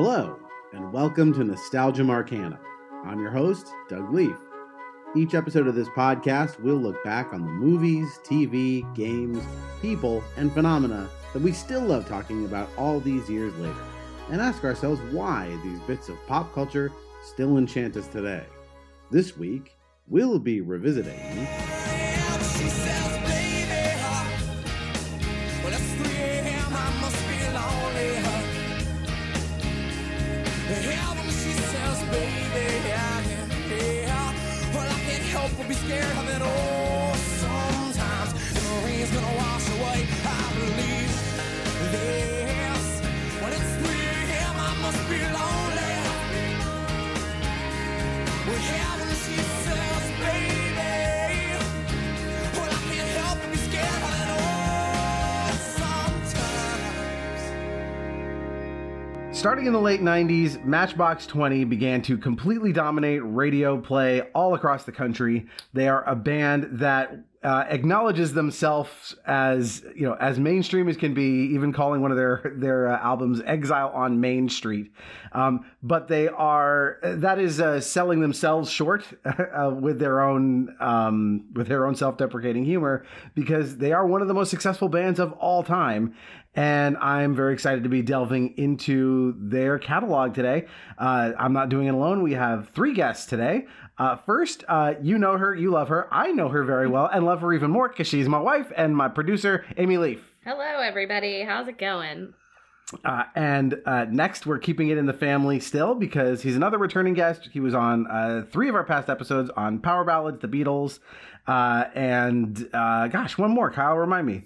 Hello, and welcome to Nostalgia Arcana. I'm your host, Doug Leaf. Each episode of this podcast, we'll look back on the movies, TV, games, people, and phenomena that we still love talking about all these years later, and ask ourselves why these bits of pop culture still enchant us today. This week, we'll be revisiting... Starting in the late 90s, Matchbox 20 began to completely dominate radio play all across the country. They are a band that acknowledges themselves as, you know, as mainstream as can be, even calling one of their albums Exile on Main Street. But they are, that is selling themselves short with their own self-deprecating humor, because they are one of the most successful bands of all time. And I'm very excited to be delving into their catalog today. I'm not doing it alone. We have three guests today. First, you know her, you love her. I know her very well and love her even more because she's my wife and my producer, Ami Lief. Hello, everybody. How's it going? And next, we're keeping it in the family still because he's another returning guest. He was on three of our past episodes on Power Ballads, The Beatles, and one more. Kyle, remind me.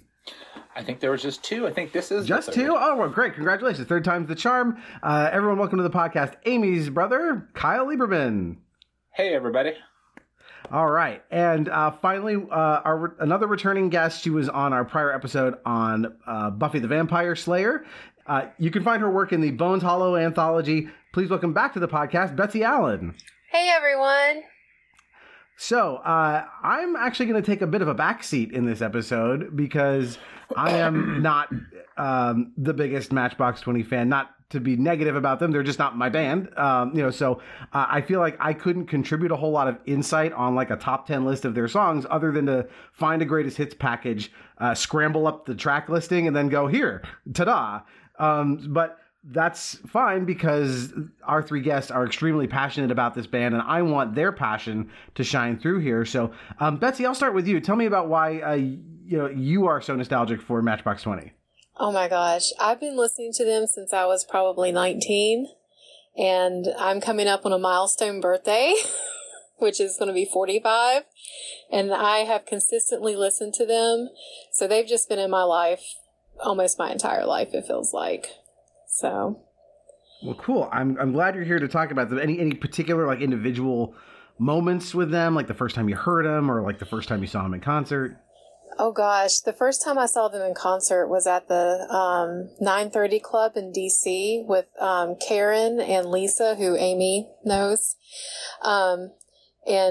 I think there was just two. I think this is just two. Oh, well, great! Congratulations, third time's the charm. Everyone, welcome to the podcast. Amy's brother, Kyle Lieberman. Hey, everybody. All right, and finally, another returning guest. She was on our prior episode on Buffy the Vampire Slayer. You can find her work in the Bones Hollow anthology. Please welcome back to the podcast, Betsy Allen. Hey, everyone. So, I'm actually going to take a bit of a backseat in this episode because I am not the biggest Matchbox 20 fan. Not to be negative about them. They're just not my band. So I feel like I couldn't contribute a whole lot of insight on like a top 10 list of their songs other than to find a greatest hits package, scramble up the track listing, and then go, here, ta-da. But that's fine because our three guests are extremely passionate about this band, and I want their passion to shine through here. So, Betsy, I'll start with you. Tell me about why you are so nostalgic for Matchbox 20. Oh my gosh, I've been listening to them since I was probably 19, and I'm coming up on a milestone birthday, which is going to be 45, and I have consistently listened to them. So they've just been in my life almost my entire life. It feels like. So, well, cool. I'm glad you're here to talk about them. Any particular like individual moments with them, like the first time you heard them, or like the first time you saw them in concert? Oh gosh, the first time I saw them in concert was at the 930 Club in DC with Karen and Lisa, who Amy knows, and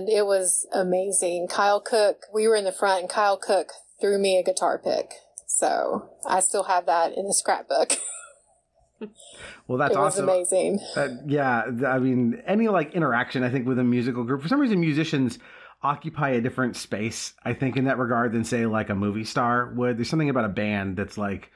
it was amazing. Kyle Cook, we were in the front, and Kyle Cook threw me a guitar pick, so I still have that in the scrapbook. Well, that's awesome. It was amazing. Yeah, I mean, any like interaction, I think, with a musical group. For some reason, musicians occupy a different space, I think, in that regard than, say, like a movie star would. There's something about a band that's like,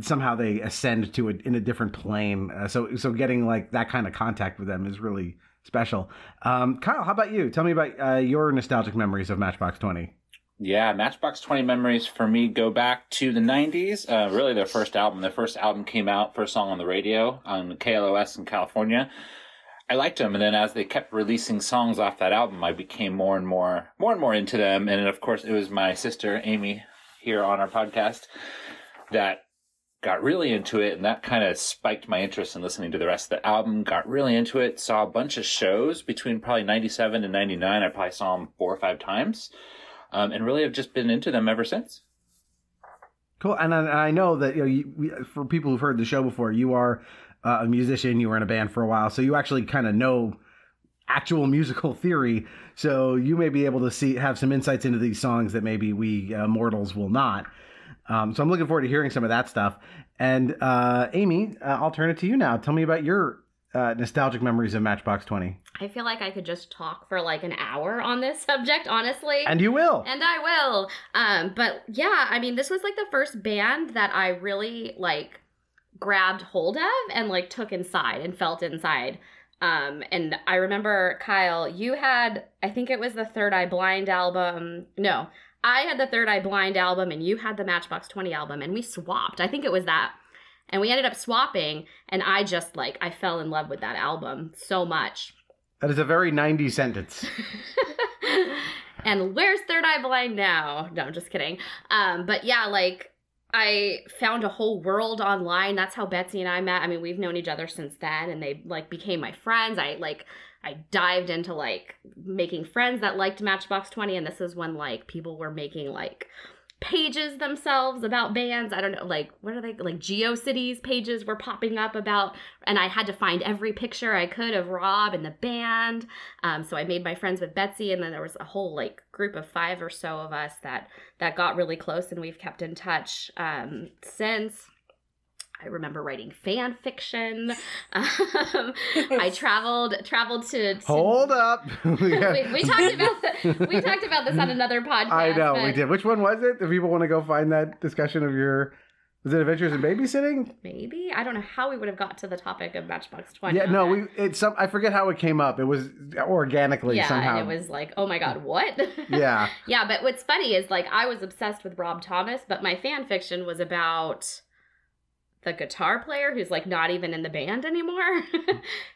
somehow they ascend to it in a different plane. So getting like that kind of contact with them is really special. Kyle, how about you? Tell me about your nostalgic memories of Matchbox 20. Yeah, Matchbox 20 memories for me go back to the 90s. Really their first album. Their first album came out, first song on the radio on KLOS in California. I liked them, and then as they kept releasing songs off that album, I became more and more into them. And of course, it was my sister, Amy, here on our podcast, that got really into it, and that kind of spiked my interest in listening to the rest of the album. Got really into it, saw a bunch of shows between probably 97 and 99. I probably saw them 4 or 5 times. And really have just been into them ever since. Cool. And I know that, for people who've heard the show before, you are a musician, you were in a band for a while, so you actually kind of know actual musical theory. So you may be able to have some insights into these songs that maybe we mortals will not. So I'm looking forward to hearing some of that stuff. And Amy, I'll turn it to you now. Tell me about your nostalgic memories of Matchbox 20. I feel like I could just talk for like an hour on this subject, honestly. And you will. And I will. But yeah, I mean, this was like the first band that I really like grabbed hold of and like took inside and felt inside. And I remember, Kyle, you had, I think it was the Third Eye Blind album. No, I had the Third Eye Blind album and you had the Matchbox 20 album, and we swapped. I think it was that. And we ended up swapping, and I just, like, I fell in love with that album so much. That is a very 90s sentence. And where's Third Eye Blind now? No, I'm just kidding. But, yeah, like, I found a whole world online. That's how Betsy and I met. I mean, we've known each other since then, and they, like, became my friends. I dived into, like, making friends that liked Matchbox 20, and this is when, like, people were making, like, pages themselves about bands. I don't know, like, what are they, like, GeoCities pages were popping up about, and I had to find every picture I could of Rob and the band. So I made my friends with Betsy, and then there was a whole, like, group of 5 or so of us that got really close, and we've kept in touch since. I remember writing fan fiction. I traveled to Hold up. we talked about this on another podcast. I know, we did. Which one was it? If people want to go find that discussion of your, was it Adventures in Babysitting? Maybe. I don't know how we would have got to the topic of Matchbox 20. Yeah, no, I forget how it came up. It was organically somehow. Yeah, and it was like, oh my God, what? Yeah. Yeah, but what's funny is, like, I was obsessed with Rob Thomas, but my fan fiction was about the guitar player who's, like, not even in the band anymore.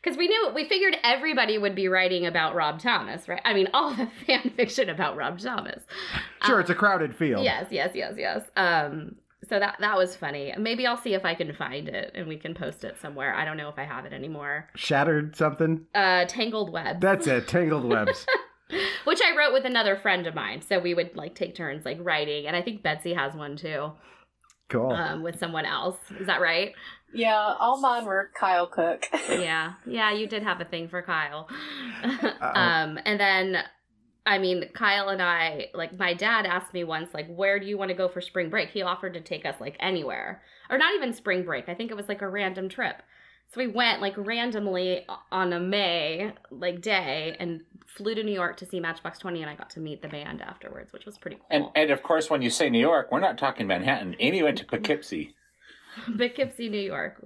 Because we figured everybody would be writing about Rob Thomas, right? I mean, all the fan fiction about Rob Thomas. Sure, it's a crowded field. Yes. So that was funny. Maybe I'll see if I can find it and we can post it somewhere. I don't know if I have it anymore. Shattered something? Tangled Webs. That's it, Tangled Webs. Which I wrote with another friend of mine. So we would, like, take turns, like, writing. And I think Betsy has one, too. Cool. With someone else. Is that right? Yeah, all mine were Kyle Cook. Yeah, you did have a thing for Kyle. And then, I mean, Kyle and I, like, my dad asked me once, like, where do you want to go for spring break? He offered to take us, like, anywhere. Or not even spring break. I think it was, like, a random trip. So we went, like, randomly on a May, like, day and flew to New York to see Matchbox 20, and I got to meet the band afterwards, which was pretty cool. And of course, when you say New York, we're not talking Manhattan. Amy went to Poughkeepsie. Poughkeepsie, New York.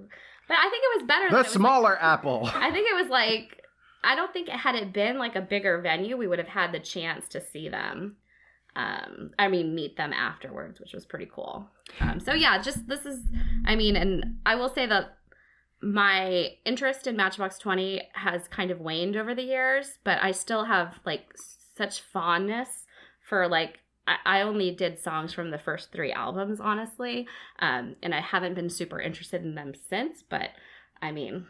But I think it was better. The smaller, like, apple. I think it was, like, I don't think had it been, like, a bigger venue, we would have had the chance to see them. Meet them afterwards, which was pretty cool. So, yeah, just this is, I mean, and I will say that my interest in Matchbox 20 has kind of waned over the years, but I still have, like, such fondness for, like, I only did songs from the first 3 albums, honestly, and I haven't been super interested in them since, but, I mean,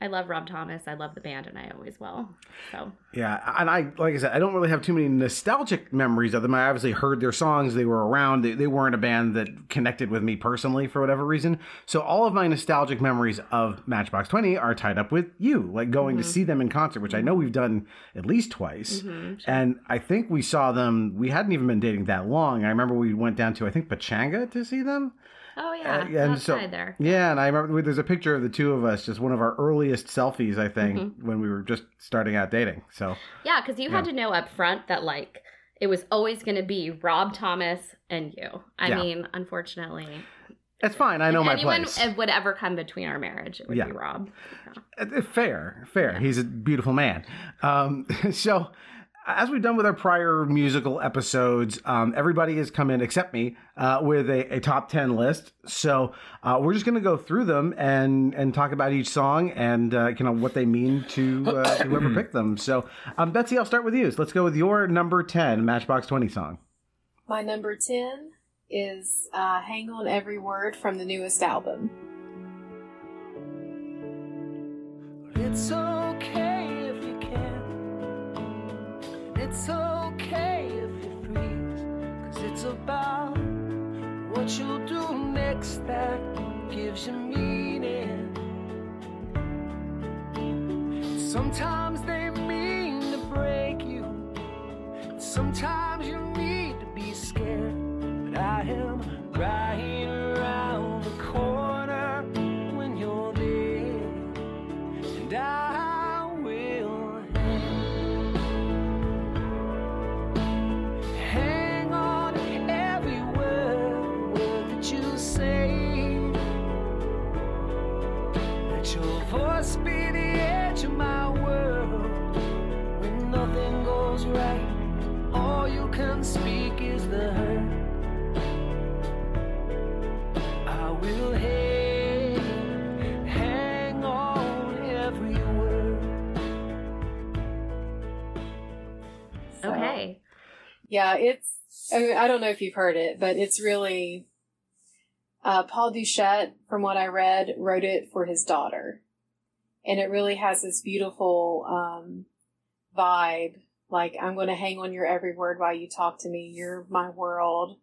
I love Rob Thomas, I love the band, and I always will, so. Yeah, and I, like I said, I don't really have too many nostalgic memories of them. I obviously heard their songs, they were around, they weren't a band that connected with me personally for whatever reason, so all of my nostalgic memories of Matchbox 20 are tied up with you, like going to see them in concert, which I know we've done at least twice, and I think we saw them, we hadn't even been dating that long. I remember we went down to, I think, Pechanga to see them. Oh, yeah, and outside so, there. Yeah, and I remember there's a picture of the two of us, just one of our earliest selfies, I think, when we were just starting out dating. So yeah, because you had to know up front that, like, it was always going to be Rob Thomas and you. I mean, unfortunately. That's fine. I know my place. If anyone would ever come between our marriage, it would be Rob. Yeah. Fair. Yeah. He's a beautiful man. So as we've done with our prior musical episodes, everybody has come in, except me, with a top 10 list. So we're just going to go through them and talk about each song and kind of what they mean to whoever picked them. So, Betsy, I'll start with you. So let's go with your number 10 Matchbox 20 song. My number 10 is Hang On Every Word from the newest album. It's okay if you can. It's okay if you freeze, 'cause it's about what you'll do next that gives you meaning. Sometimes they mean to break you, sometimes you need to be scared, but I am right the hurt. I will hang on every word. So, okay. Yeah, I mean, I don't know if you've heard it, but it's really... Paul Doucette, from what I read, wrote it for his daughter. And it really has this beautiful vibe. Like, I'm going to hang on your every word while you talk to me. You're my world.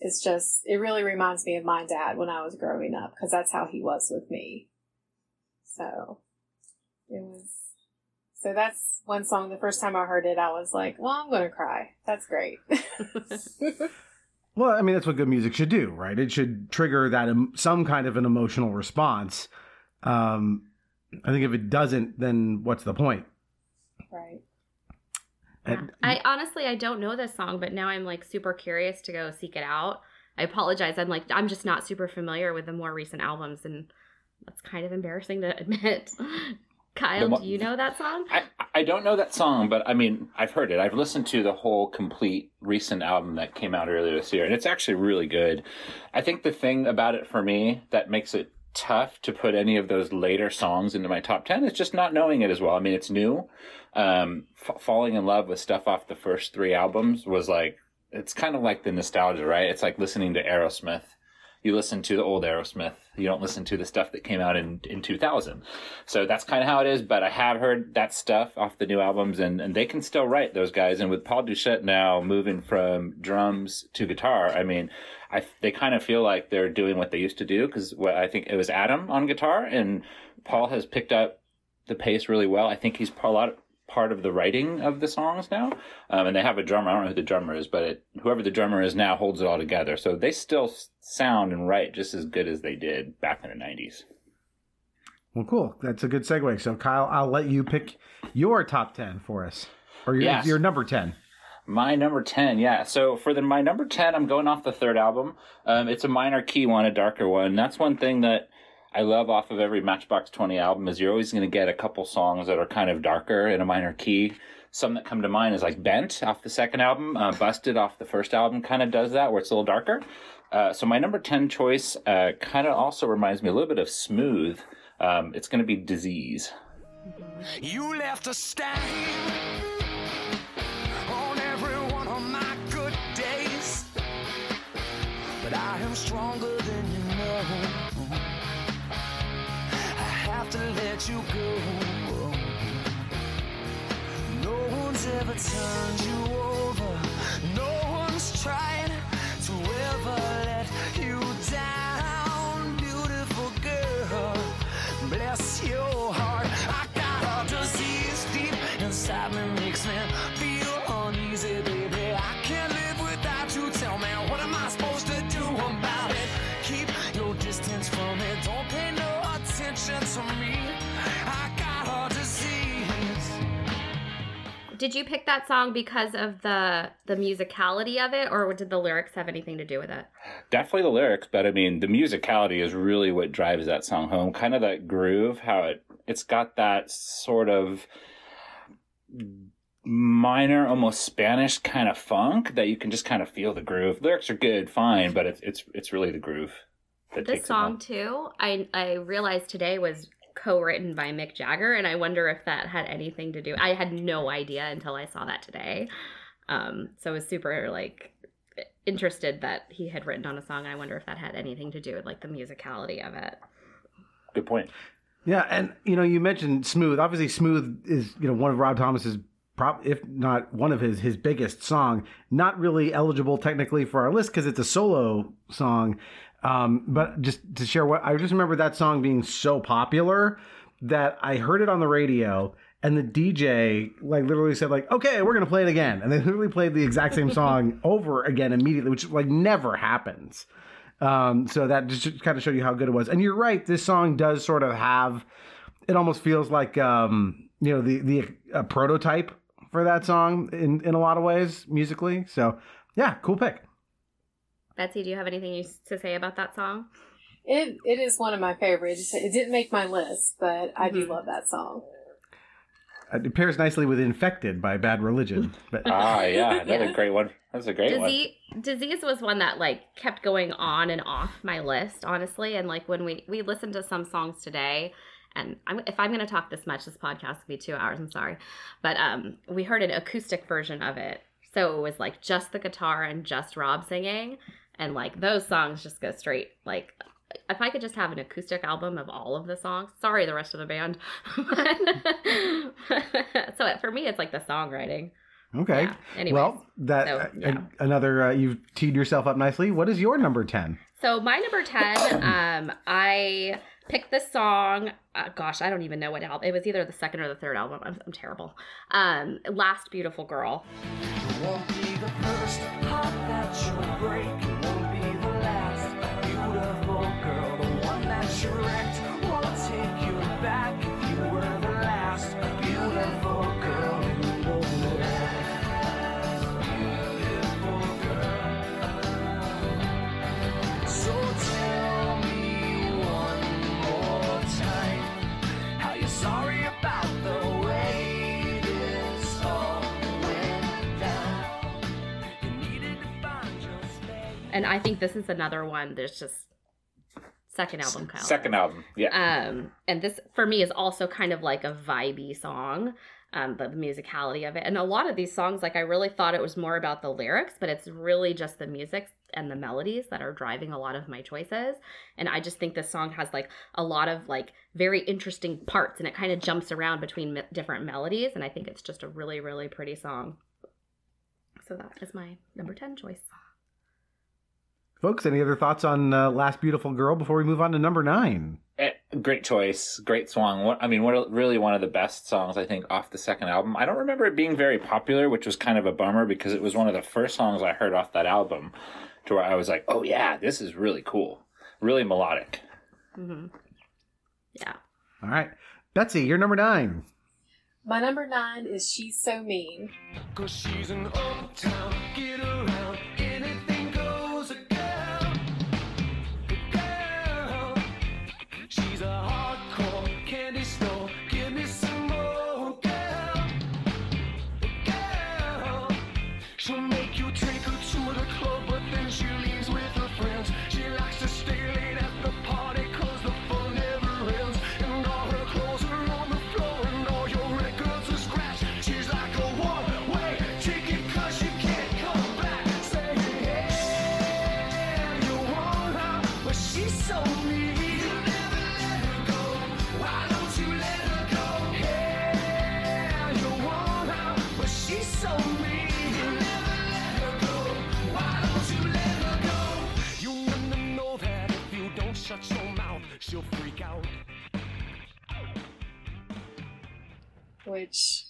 It's just, it really reminds me of my dad when I was growing up, because that's how he was with me. So that's one song. The first time I heard it, I was like, well, I'm going to cry. That's great. Well, I mean, that's what good music should do, right? It should trigger that some kind of an emotional response. I think if it doesn't, then what's the point? Right. Yeah. I honestly don't know this song, but now I'm like super curious to go seek it out. I apologize. I'm just not super familiar with the more recent albums, and that's kind of embarrassing to admit. Kyle, do you know that song? I don't know that song, but I mean, I've heard it. I've listened to the whole complete recent album that came out earlier this year, and it's actually really good. I think the thing about it for me that makes it tough to put any of those later songs into my top 10 is just not knowing it as well. I mean, it's new. Falling in love with stuff off the first three albums was like, it's kind of like the nostalgia, right? It's like listening to Aerosmith. You listen to the old Aerosmith. You don't listen to the stuff that came out in 2000. So that's kind of how it is. But I have heard that stuff off the new albums, and they can still write, those guys. And with Paul Doucette now moving from drums to guitar, I mean, they kind of feel like they're doing what they used to do, because I think it was Adam on guitar, and Paul has picked up the pace really well. I think he's part of the writing of the songs now, and they have a drummer. I don't know who the drummer is, but whoever the drummer is now holds it all together. So they still sound and write just as good as they did back in the 90s. Well, cool. That's a good segue. So, Kyle, I'll let you pick your top 10 for us, or your number 10. My number 10, yeah. So for my number 10, I'm going off the third album. It's a minor key one, a darker one. That's one thing that I love off of every Matchbox 20 album is you're always going to get a couple songs that are kind of darker in a minor key. Some that come to mind is like Bent off the second album, Busted off the first album kind of does that, where it's a little darker. So my number 10 choice kind of also reminds me a little bit of Smooth. It's going to be Disease. You left a stain on every one of my good days, but I am stronger than you know. To let you go, no one's ever turned you over, no one's tried to ever let you down, beautiful girl, bless your heart. I got a disease deep inside me, makes me feel uneasy, baby. I can't live without you, tell me what am I supposed to do about it? Keep your distance from it, don't pay no attention to me. I got a disease. Did you pick that song because of the musicality of it, or did the lyrics have anything to do with it? Definitely the lyrics, but I mean, the musicality is really what drives that song home. Kind of that groove, how it's got that sort of minor, almost Spanish kind of funk that you can just kind of feel the groove. Lyrics are good, fine, but it's really the groove. This song, too, I realized today was co-written by Mick Jagger, and I wonder if that had anything to do. I had no idea until I saw that today. So I was super, like, interested that he had written on a song. I wonder if that had anything to do with, like, the musicality of it. Good point. Yeah, and, you know, you mentioned Smooth. Obviously, Smooth is, you know, one of Rob Thomas's, if not one of his biggest song. Not really eligible technically for our list because it's a solo song. But just to share I just remember that song being so popular that I heard it on the radio and the DJ like literally said like, okay, we're going to play it again. And they literally played the exact same song over again immediately, which like never happens. So that just kind of showed you how good it was. And you're right. This song does sort of have, it almost feels like, you know, the prototype for that song in a lot of ways musically. So yeah, cool pick. Betsy, do you have anything to say about that song? It is one of my favorites. It didn't make my list, but I do love that song. It pairs nicely with Infected by Bad Religion. But... yeah, another great one. That's a great one. Disease was one that, like, kept going on and off my list, honestly. And, like, when we listened to some songs today, and if I'm going to talk this much, this podcast will be 2 hours. I'm sorry. But we heard an acoustic version of it. So it was, like, just the guitar and just Rob singing. And, like, those songs just go straight, like... If I could just have an acoustic album of all of the songs, sorry, the rest of the band. So for me, it's like the songwriting. Okay. Yeah. Anyways, well, that another you've teed yourself up nicely. What is your number 10? So my number 10, I picked this song. Gosh, I don't even know what album. It was either the second or the third album. I'm terrible. Last Beautiful Girl. It won't be the first heart that you'll break. It won't be the last. Girl, the one that you wrecked will take you back. You were the last beautiful girl in the world. Beautiful girl. So tell me one more time how you're sorry about the way this all went down. You needed to find your space. And I think this is another one that's just. Second album, Kyle. Second album, yeah. And this, for me, is also kind of like a vibey song, but the musicality of it. And a lot of these songs, like, I really thought it was more about the lyrics, but it's really just the music and the melodies that are driving a lot of my choices. And I just think this song has, like, a lot of, like, very interesting parts, and it kind of jumps around between different melodies. And I think it's just a really, really pretty song. So that is my number 10 choice. Folks, any other thoughts on Last Beautiful Girl before we move on to number 9? Great choice. Great song. I mean, really one of the best songs, I think, off the second album. I don't remember it being very popular, which was kind of a bummer because it was one of the first songs I heard off that album to where I was like, oh, yeah, this is really cool. Really melodic. Mm-hmm. Yeah. All right. Betsy, you're number 9. My number 9 is She's So Mean. 'Cause she's an old town, get around, anything. She's a hardcore candy store. Give me some more, girl. Girl. She'll make you take her to the club, but then she leaves with her friends. She likes to stay late at the party, 'cause the fun never ends. And all her clothes are on the floor, and all your records are scratched. She's like a one-way ticket, 'cause she can't come back. Say, hey, you want her, but she's so mean. She'll freak out. Which,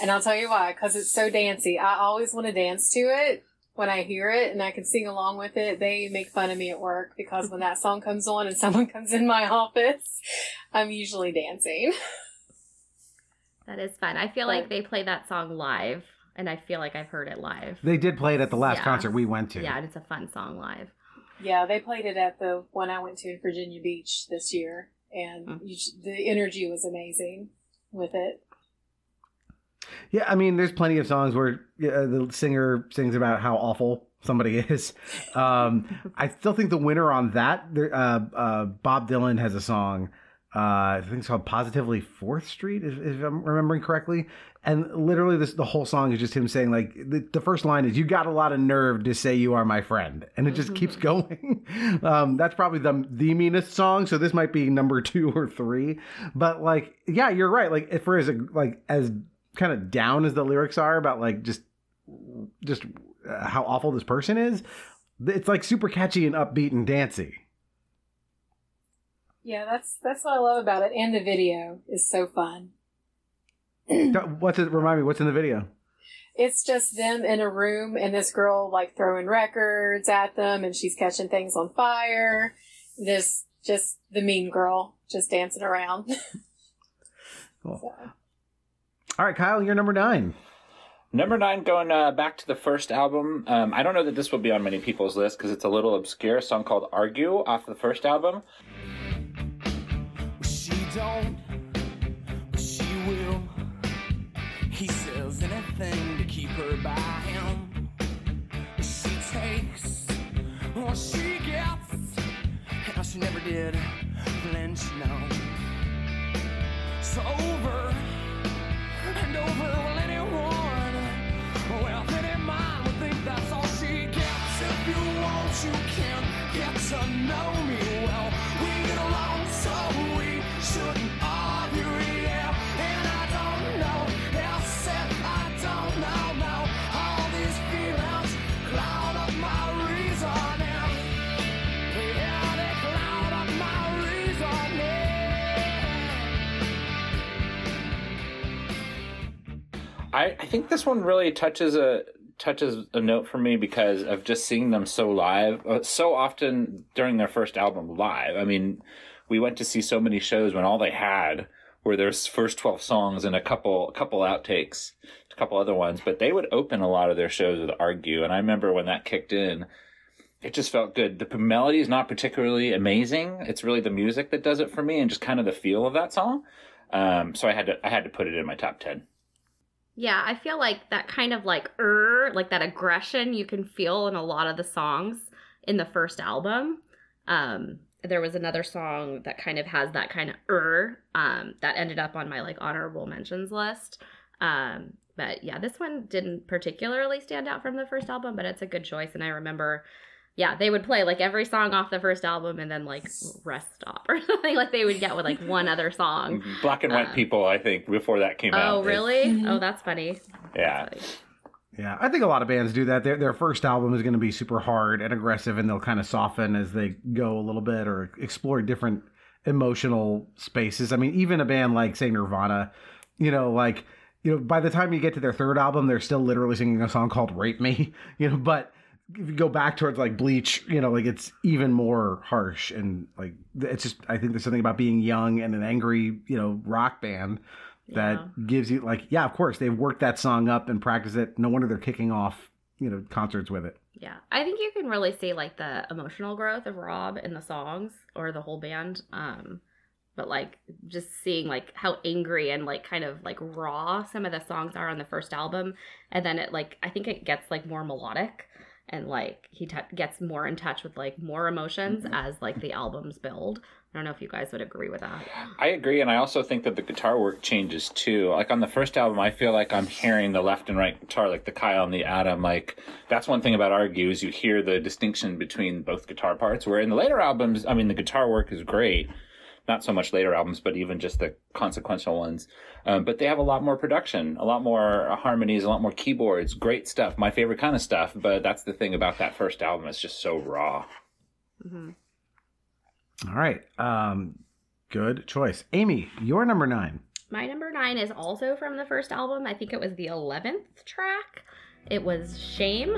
and I'll tell you why, because it's so dancey. I always want to dance to it when I hear it, and I can sing along with it. They make fun of me at work because when that song comes on and someone comes in my office, I'm usually dancing. That is fun. I feel like they play that song live, and I feel like I've heard it live. They did play it at the last concert we went to. Yeah, and it's a fun song live. Yeah, they played it at the one I went to in Virginia Beach this year, and the energy was amazing with it. Yeah, I mean, there's plenty of songs where the singer sings about how awful somebody is. I still think the winner on that, Bob Dylan has a song, I think it's called Positively 4th Street, if I'm remembering correctly. And literally the whole song is just him saying, like, the first line is, you got a lot of nerve to say you are my friend. And it just keeps going. That's probably the meanest song. So this might be number 2 or 3. But, like, yeah, you're right. Like, for as kind of down as the lyrics are about, like, just how awful this person is, it's, like, super catchy and upbeat and dancey. Yeah, that's what I love about it. And the video is so fun. Remind me, what's in the video? It's just them in a room and this girl, like, throwing records at them, and she's catching things on fire. There's just the mean girl just dancing around. Cool. So. All right, Kyle, you're number 9. Number 9, going back to the first album. I don't know that this will be on many people's list because it's a little obscure. A song called Argue off the first album. But she will. He sells anything to keep her by him. Well, she gets, and she never did flinch, no. So over and over will anyone with any mind would think that's all she gets. If you want, you can get to know me well. We get along, so we shouldn't argue, yeah. And I don't know, I said I don't know, no. All these feelings cloud up my reasoning. Yeah, they cloud up my reasoning. I think this one really touches a note for me because of just seeing them so live, so often during their first album live. I mean, we went to see so many shows when all they had were their first 12 songs and a couple outtakes, a couple other ones, but they would open a lot of their shows with Argue. And I remember when that kicked in, it just felt good. The melody is not particularly amazing. It's really the music that does it for me and just kind of the feel of that song. So I had to put it in my top 10. Yeah, I feel like that kind of like that aggression you can feel in a lot of the songs in the first album. There was another song that kind of has that kind of that ended up on my like honorable mentions list. But yeah, this one didn't particularly stand out from the first album, but it's a good choice. And I remember, yeah, they would play like every song off the first album and then like rest stop or something. Like they would get with like one other song. Black and White People, I think, before that came out. Oh, really? Mm-hmm. Oh, that's funny. Yeah. That's funny. Yeah, I think a lot of bands do that. Their first album is going to be super hard and aggressive, and they'll kind of soften as they go a little bit or explore different emotional spaces. I mean, even a band like, say, Nirvana, by the time you get to their third album, they're still literally singing a song called Rape Me, but if you go back towards like Bleach, it's even more harsh. And like, it's just, I think there's something about being young and an angry, rock band that gives you like, yeah, of course, they've worked that song up and practiced it. No wonder they're kicking off, concerts with it. Yeah. I think you can really see like the emotional growth of Rob in the songs or the whole band. But like just seeing like how angry and like kind of like raw some of the songs are on the first album. And then it like, I think it gets like more melodic and like he gets more in touch with like more emotions as like the albums build. I don't know if you guys would agree with that. I agree, and I also think that the guitar work changes too. Like on the first album, I feel like I'm hearing the left and right guitar, like the Kyle and the Adam. Like that's one thing about Argue is you hear the distinction between both guitar parts. Where in the later albums, I mean, the guitar work is great. Not so much later albums, but even just the consequential ones. But they have a lot more production, a lot more harmonies, a lot more keyboards. Great stuff. My favorite kind of stuff. But that's the thing about that first album. It's just so raw. Mm-hmm. All right. Good choice. Amy, your number 9. My number 9 is also from the first album. I think it was the 11th track. It was Shame.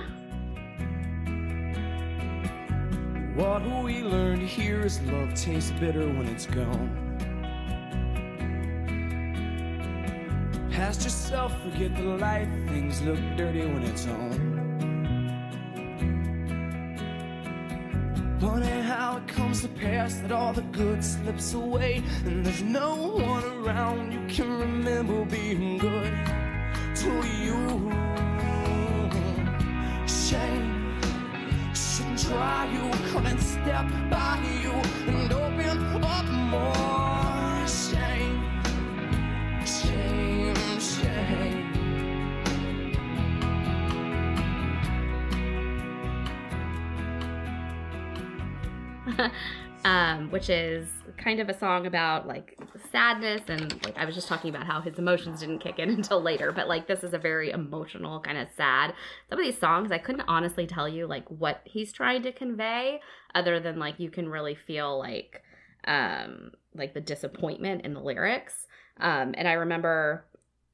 What we learned here is love tastes bitter when it's gone. Past yourself, forget the light. Things look dirty when it's on. Funny how it comes to pass that all the good slips away, and there's no one around you can remember being good to you. Shame should try you, come and step by you and open up more. Shame, shame, shame. Which is kind of a song about like sadness and like I was just talking about how his emotions didn't kick in until later, but like this is a very emotional kind of sad. Some of these songs I couldn't honestly tell you like what he's trying to convey other than like you can really feel like the disappointment in the lyrics. And I remember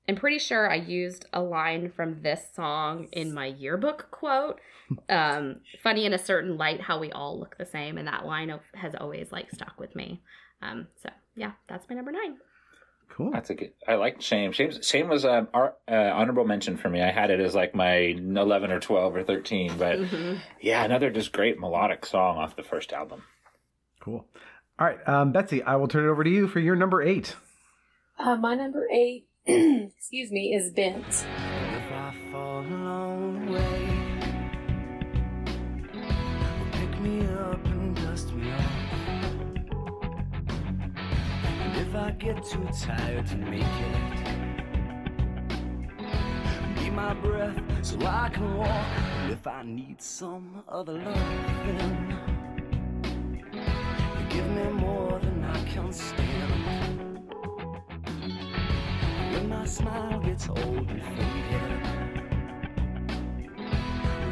I'm pretty sure I used a line from this song in my yearbook quote. Funny in a certain light how we all look the same. And that line has always like stuck with me. So yeah, that's my number 9. Cool. That's a good, I liked Shame. Shame was an honorable mention for me. I had it as like my 11 or 12 or 13, but yeah, another just great melodic song off the first album. Cool. All right. Betsy, I will turn it over to you for your number 8. My number 8. Excuse me, is Bent. If I fall a long way, pick get too tired to make it. Need my breath so I can walk. And if I need some other loving, you give me more than I can stand. When my smile gets old and faded,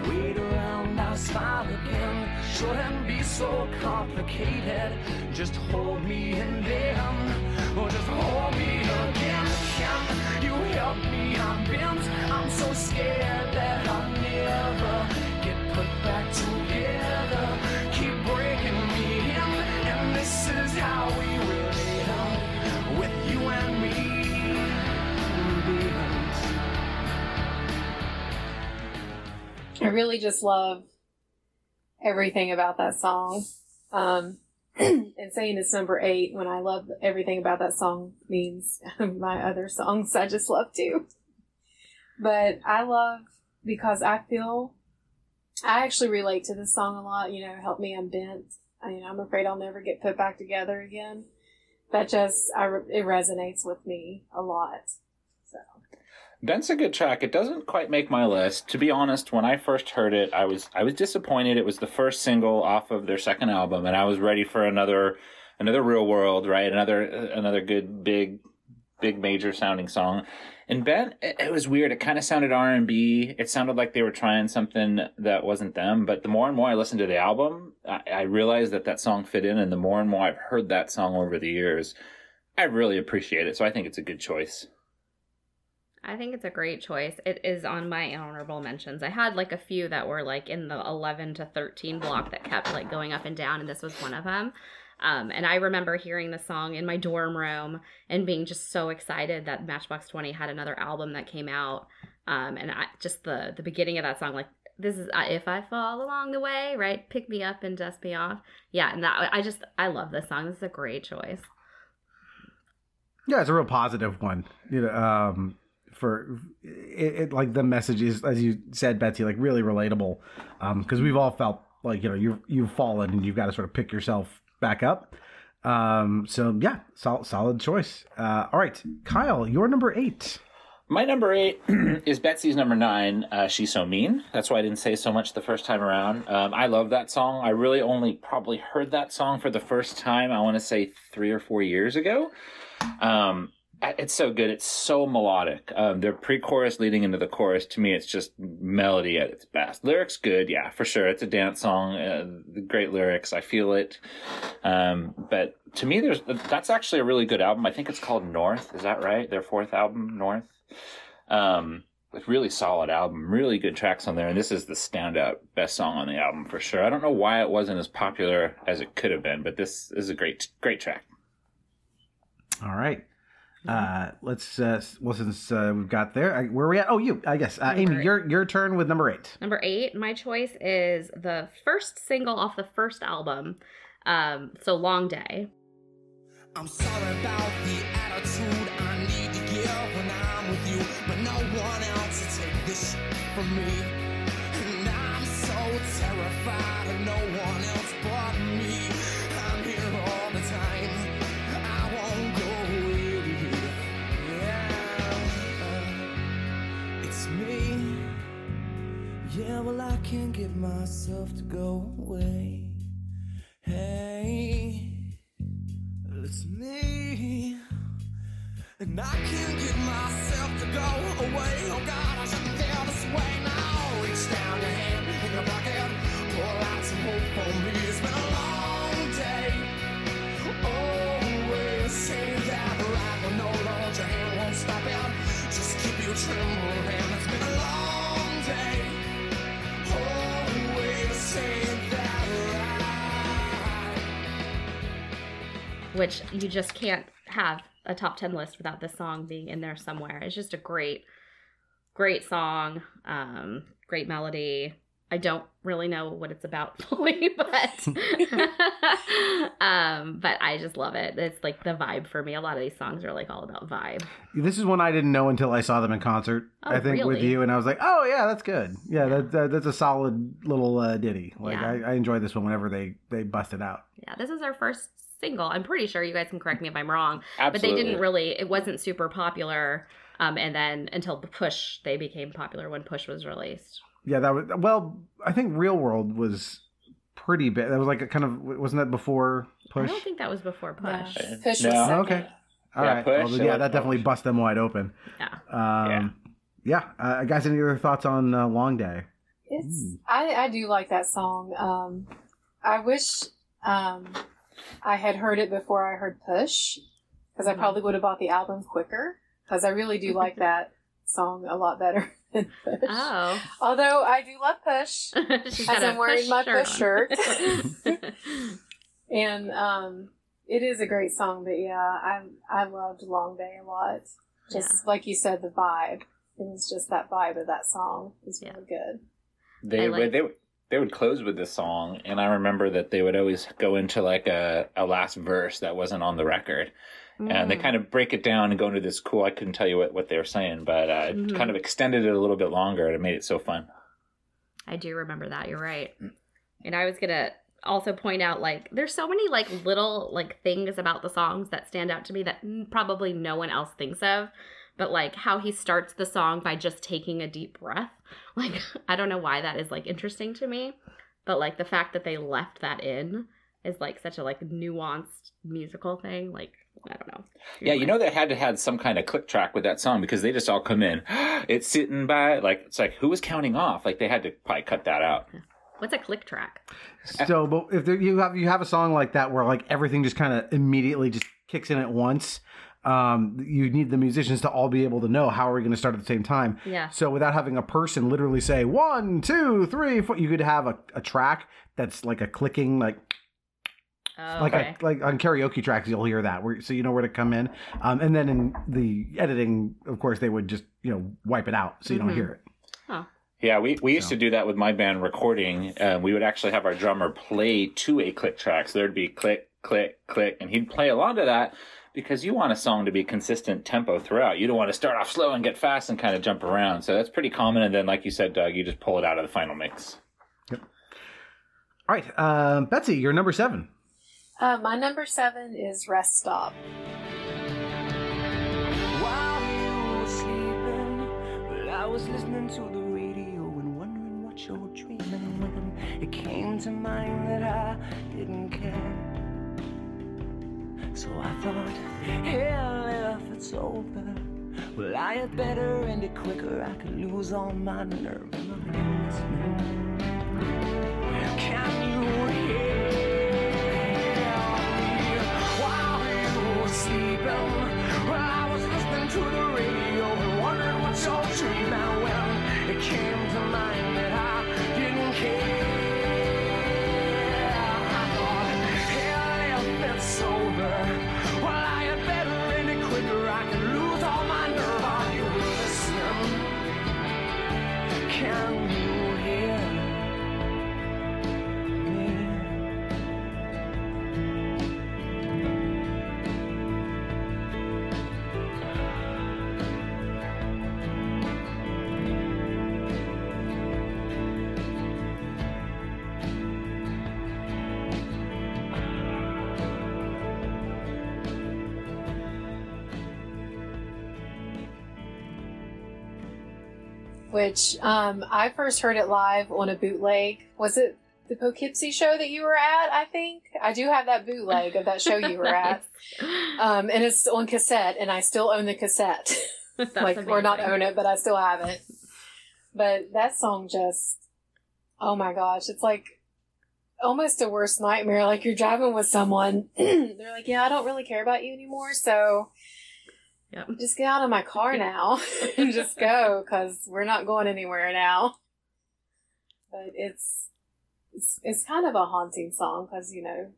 wait around, I'll smile again. Shouldn't be so complicated. Just hold me and then, or just hold me again. Can you help me? I'm bent. I'm so scared that I'll never get put back together. Keep breaking me in, and this is how we really are with you and me, babies. I really just love everything about that song. And saying it's number 8 when I love everything about that song means my other songs I just love too. But I love, because I actually relate to this song a lot. You know, help me, I'm bent. I mean, I'm afraid I'll never get put back together again. That just, it resonates with me a lot. So that's a good track. It doesn't quite make my list. To be honest, when I first heard it, I was disappointed. It was the first single off of their second album, and I was ready for another real world, right? Another good big major sounding song. And Ben, it was weird. It kind of sounded R&B. It sounded like they were trying something that wasn't them. But the more and more I listened to the album, I realized that song fit in. And the more and more I've heard that song over the years, I really appreciate it. So I think it's a good choice. I think it's a great choice. It is on my honorable mentions. I had a few that were in the 11 to 13 block that kept going up and down, and this was one of them. And I remember hearing the song in my dorm room and being just so excited that Matchbox 20 had another album that came out. And I just the beginning of that song, this is if I fall along the way, right? Pick me up and dust me off. Yeah, and I love this song. This is a great choice. Yeah, it's a real positive one. You know, for it the message is, as you said, Betsy, really relatable, because we've all felt you've fallen and you've got to sort of pick yourself back up. So yeah, solid choice. All right, Kyle, your number 8. My number 8 is Betsy's number 9. She's so mean. That's why I didn't say so much the first time around. I love that song. I really only probably heard that song for the first time, I want to say 3 or 4 years ago. It's so good. It's so melodic. Their pre-chorus leading into the chorus, to me, it's just melody at its best. Lyrics good, yeah, for sure. It's a dance song. Great lyrics. I feel it. But to me, that's actually a really good album. I think it's called North. Is that right? Their 4th album, North. Really solid album. Really good tracks on there. And this is the standout best song on the album for sure. I don't know why it wasn't as popular as it could have been, but this is a great track. All right. Let's since we've got there, where are we at? Oh, you, I guess. Amy, your turn with number 8. Number 8, my choice is the first single off the first album, so Long Day. I'm sorry about the attitude I need to give when I'm with you, but no one else will take this from me, and I'm so terrified of no one else but me. I'm here all the time. Me, yeah, well, I can't get myself to go away. Hey, it's me, and I can't get myself to go away. Oh God, I shouldn't feel this way now. Reach down your hand in your pocket, pull out some hope for me. It's been a long day. Always say that right, but no, Lord, your hand won't stop it. Just keep you trembling. Which you just can't have a top 10 list without this song being in there somewhere. It's just a great song, great melody. I don't really know what it's about fully, but but I just love it. It's the vibe for me. A lot of these songs are all about vibe. This is one I didn't know until I saw them in concert. Oh, I think really? With you, and I was like, oh yeah, that's good. Yeah, yeah. That's a solid little ditty. Yeah. I enjoy this one whenever they bust it out. Yeah, this is our first single. I'm pretty sure, you guys can correct me if I'm wrong. Absolutely. But they didn't really, it wasn't super popular. And then until the Push, they became popular when Push was released. Yeah, that was, well, I think Real World was pretty big. That was like a kind of, wasn't that before Push? I don't think that was before Push. No. Push was second. Okay. All right. Push, well, yeah, that definitely bust them wide open. Yeah. Yeah. Guys, any other thoughts on Long Day? I do like that song. I wish I had heard it before I heard Push, because I probably would have bought the album quicker, because I really do like that song a lot better than Push. Oh. Although I do love Push, as I'm wearing my Push shirt. And it is a great song, but yeah, I loved Long Day a lot. Just like you said, the vibe. It was just that vibe of that song. It was really good. They would close with this song, and I remember that they would always go into like a last verse that wasn't on the record. And they kind of break it down and go into this cool, I couldn't tell you what they were saying, but it kind of extended it a little bit longer, and it made it so fun. I do remember that. You're right. And I was going to also point out, like, there's so many, like, little, like, things about the songs that stand out to me that probably no one else thinks of. But, like, how he starts the song by just taking a deep breath. Like, I don't know why that is, like, interesting to me. But, like, the fact that they left that in is, like, such a, like, nuanced musical thing. Like, I don't know. Yeah, you know they had to have some kind of click track with that song, because they just all come in. It's sitting by, like, it's like, who was counting off? Like, they had to probably cut that out. What's a click track? So, but if there, you have a song like that where, like, everything just kind of immediately just kicks in at once, you need the musicians to all be able to know how are we going to start at the same time. Yeah. So without having a person literally say 1, 2, 3, 4, you could have a track that's like a clicking, like, like on karaoke tracks, you'll hear that, where, so you know where to come in. And then in the editing, of course, they would just, you know, wipe it out so you don't hear it. Huh. Yeah, we used to do that with my band recording. We would actually have our drummer play to a click track. So there'd be click, click, click, and he'd play along to that. Because you want a song to be consistent tempo throughout. You don't want to start off slow and get fast and kind of jump around. So that's pretty common. And then, like you said, Doug, you just pull it out of the final mix. Yep. All right. Betsy, your number 7. My number 7 is Rest Stop. While you were sleeping, well, I was listening to the radio and wondering what you were dreaming when it came to mind that I didn't care. So I thought, hell, if it's over, well, I had better end it quicker. I could lose all my nerve. Can you hear me? While you were sleeping, well, I was listening to the radio and wondering what your dream now. Well, it came to mind that I didn't care. Which I first heard it live on a bootleg. Was it the Poughkeepsie show that you were at, I think? I do have that bootleg of that show you were at. And it's on cassette, and I still own the cassette. Like, amazing. Or not own it, but I still have it. But that song just, oh my gosh, it's like almost a worst nightmare. Like, you're driving with someone. They're like, yeah, I don't really care about you anymore, so... Yep. Just get out of my car now and just go, because we're not going anywhere now. But it's kind of a haunting song, because, you know,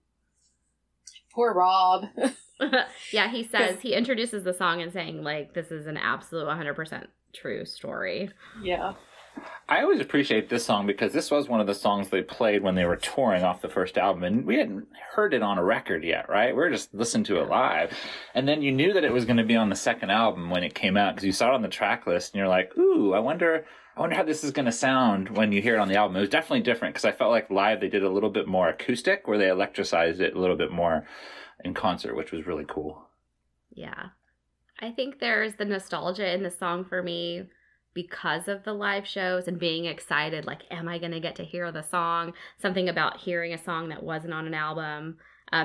poor Rob. Yeah, he says, he introduces the song and saying, like, this is an absolute 100% true story. Yeah. I always appreciate this song because this was one of the songs they played when they were touring off the first album, and we hadn't heard it on a record yet, right? We were just listening to it live. And then you knew that it was going to be on the second album when it came out, because you saw it on the track list and you're like, ooh, I wonder how this is going to sound when you hear it on the album. It was definitely different, because I felt like live they did a little bit more acoustic, where they electricized it a little bit more in concert, which was really cool. Yeah. I think there's the nostalgia in the song for me because of the live shows and being excited, like, am I going to get to hear the song? Something about hearing a song that wasn't on an album.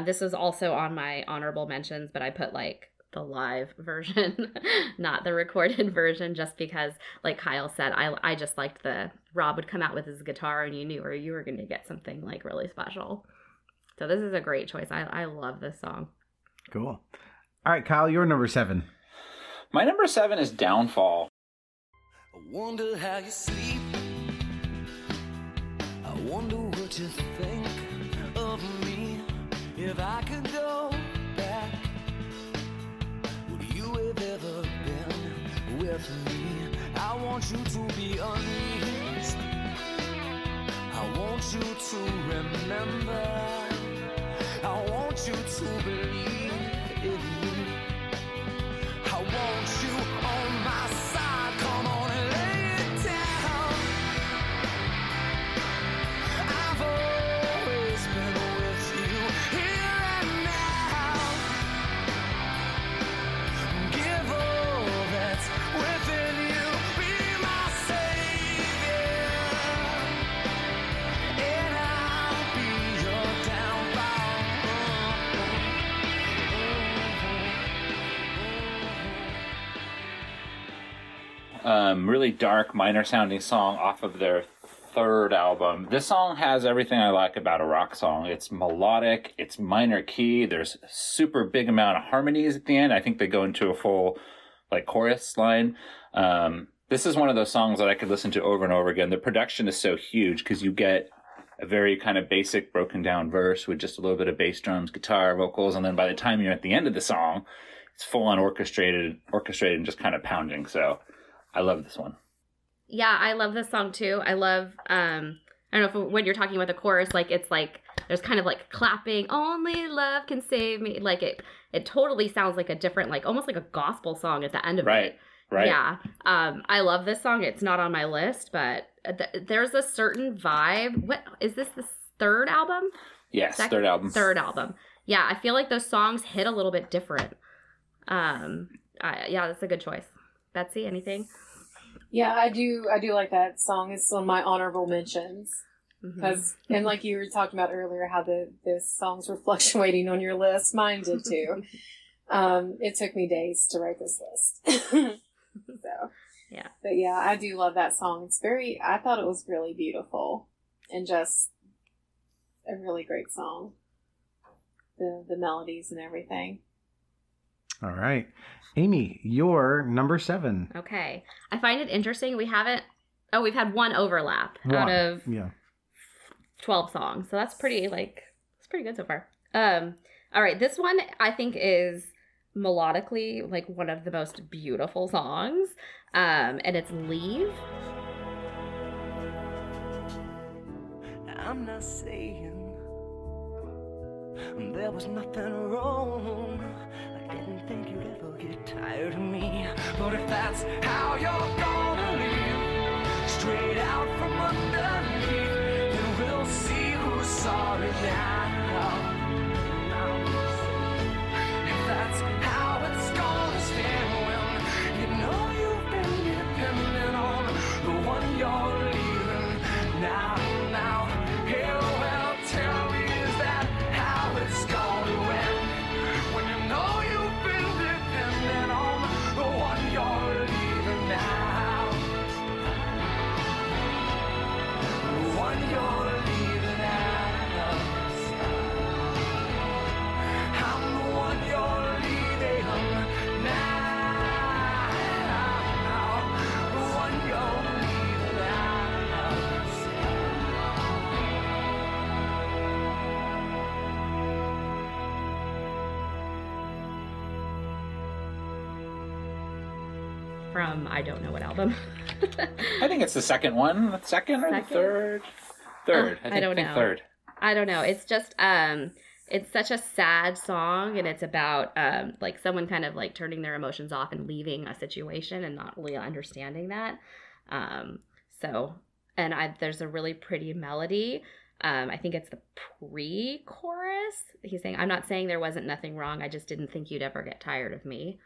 This was also on my honorable mentions, but I put, like, the live version, not the recorded version, just because, like Kyle said, I just liked the Rob would come out with his guitar and you knew or you were going to get something, like, really special. So this is a great choice. I love this song. Cool. All right, Kyle, your number 7. My number 7 is Downfall. I wonder how you sleep. I wonder what you think of me. If I could go back, would you have ever been with me? I want you to be honest. I want you to remember. I want you to believe in me. I want you on my side, come on and lay it down. I've always been with you, here and now. Give all that's within you, be my savior, and I'll be your downfall. Really dark, minor sounding song off of their third album. This song has everything I like about a rock song. It's melodic, it's minor key, there's super big amount of harmonies at the end. I think they go into a full, like, chorus line. This is one of those songs that I could listen to over and over again. The production is so huge because you get a very kind of basic broken down verse with just a little bit of bass drums, guitar, vocals, and then by the time you're at the end of the song, it's full on orchestrated and just kind of pounding. So I love this one. Yeah, I love this song too. I love, I don't know if when you're talking about the chorus, like, it's like, there's kind of like clapping, only love can save me. Like, it totally sounds like a different, like, almost like a gospel song at the end of it. Right. Yeah. I love this song. It's not on my list, but there's a certain vibe. What is this, the third album? Yes, third album. Third album. Yeah, I feel like those songs hit a little bit different. Yeah, that's a good choice. Betsy, anything? Yeah, I do like that song. It's on my honorable mentions. Because, and like you were talking about earlier, how the songs were fluctuating on your list. Mine did too. It took me days to write this list. So, yeah. But yeah, I do love that song. It's I thought it was really beautiful and just a really great song. The melodies and everything. All right. Amy, you're number 7. Okay. I find it interesting. We've had one overlap out of 12 songs. So that's pretty good so far. All right. This one I think is melodically like one of the most beautiful songs. And it's Leave. I'm not saying there was nothing wrong. I didn't think you'd ever get tired of me. But if that's how you're gonna leave, straight out from underneath, then we'll see who's sorry now. If that's how it's gonna stand, well, you know you've been dependent on the one you're leaving now. from I don't know what album. I think it's the second one. The second or the third? Third. I don't know. Third. I don't know. It's just it's such a sad song, and it's about like someone kind of like turning their emotions off and leaving a situation and not really understanding that. There's a really pretty melody. I think it's the pre-chorus. He's saying, "I'm not saying there wasn't nothing wrong. I just didn't think you'd ever get tired of me,"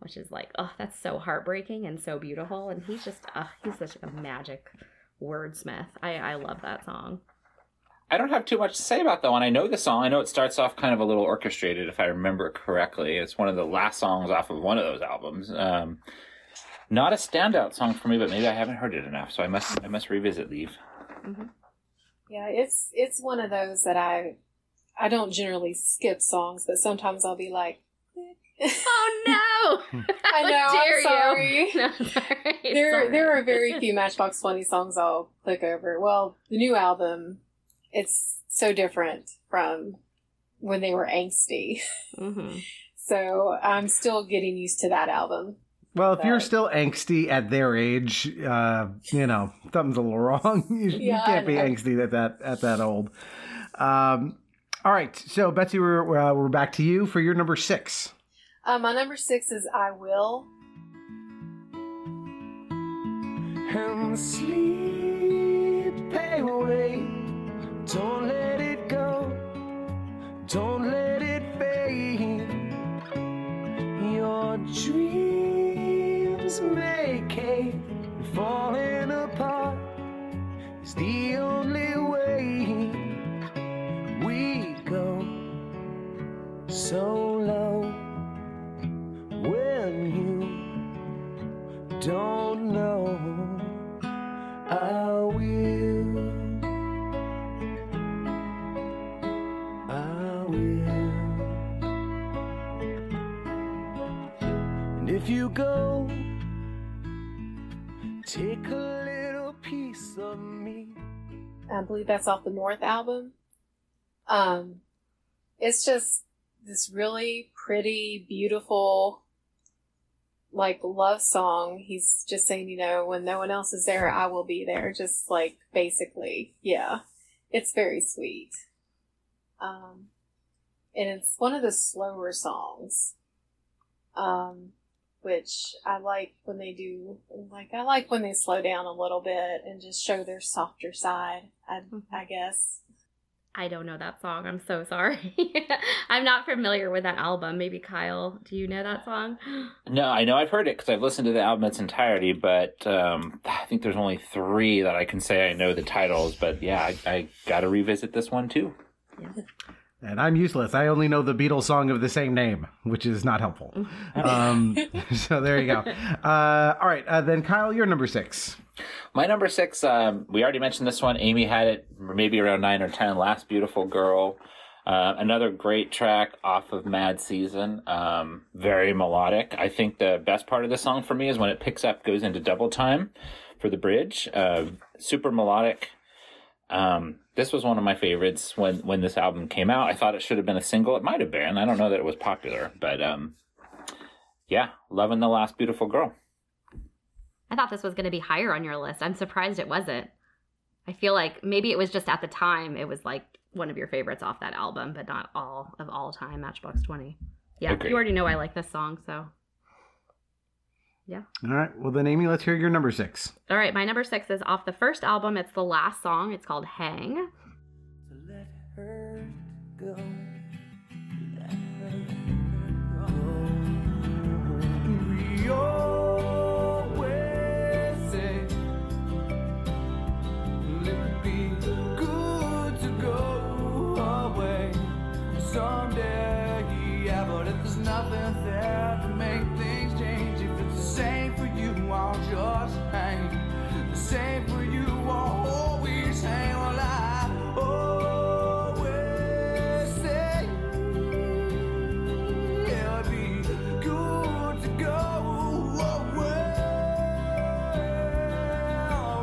which is like, oh, that's so heartbreaking and so beautiful. And he's just, he's such a magic wordsmith. I love that song. I don't have too much to say about that one. I know the song. I know it starts off kind of a little orchestrated, if I remember correctly. It's one of the last songs off of one of those albums. Not a standout song for me, but maybe I haven't heard it enough, so I must revisit Leaf. Mm-hmm. Yeah, it's one of those that I don't generally skip songs, but sometimes I'll be like, oh no! I know. I'm sorry. No, sorry. There are very few Matchbox 20 songs I'll click over. Well, the new album, it's so different from when they were angsty. Mm-hmm. So I'm still getting used to that album. Well, if you're still angsty at their age, something's a little wrong. You can't be angsty at that old. All right. So, Betsy, we're back to you for your number 6. My number 6 is I Will. And sleep pay away. Don't let it go. Don't let it fade. Your dream. Making falling apart is the only way we go so low when you don't know. I will, and if you go, take a little piece of me. I believe that's off the North album. It's just this really pretty, beautiful, like, love song. He's just saying, when no one else is there, I will be there. Just like, basically, yeah. It's very sweet. And it's one of the slower songs. Which I like when they do, like, I like when they slow down a little bit and just show their softer side, I guess. I don't know that song. I'm so sorry. I'm not familiar with that album. Maybe Kyle, do you know that song? No, I know I've heard it because I've listened to the album in its entirety, but I think there's only 3 that I can say I know the titles, but yeah, I got to revisit this one too. Yeah. And I'm useless. I only know the Beatles song of the same name, which is not helpful. So there you go. All right. Then, Kyle, your number 6. My number 6, we already mentioned this one. Amy had it maybe around 9 or 10, Last Beautiful Girl. Another great track off of Mad Season. Very melodic. I think the best part of the song for me is when it picks up, goes into double time for the bridge. Super melodic. This was one of my favorites when this album came out. I thought it should have been a single. It might have been. I don't know that it was popular, but yeah, loving The Last Beautiful Girl. I thought this was going to be higher on your list. I'm surprised it wasn't. I feel like maybe it was just at the time it was like one of your favorites off that album, but not all of all time Matchbox 20. Yeah, agreed. You already know I like this song, so yeah. All right. Well, then, Amy, let's hear your number 6. All right. My number 6 is off the first album. It's the last song. It's called Hang. To let her go. Let her go. We always say, let it be good to go away someday. Yeah, but if there's nothing there to make things change. Same for you, I'll just hang. Same for you, I'll always hang. Well, I always say it'll be good to go away.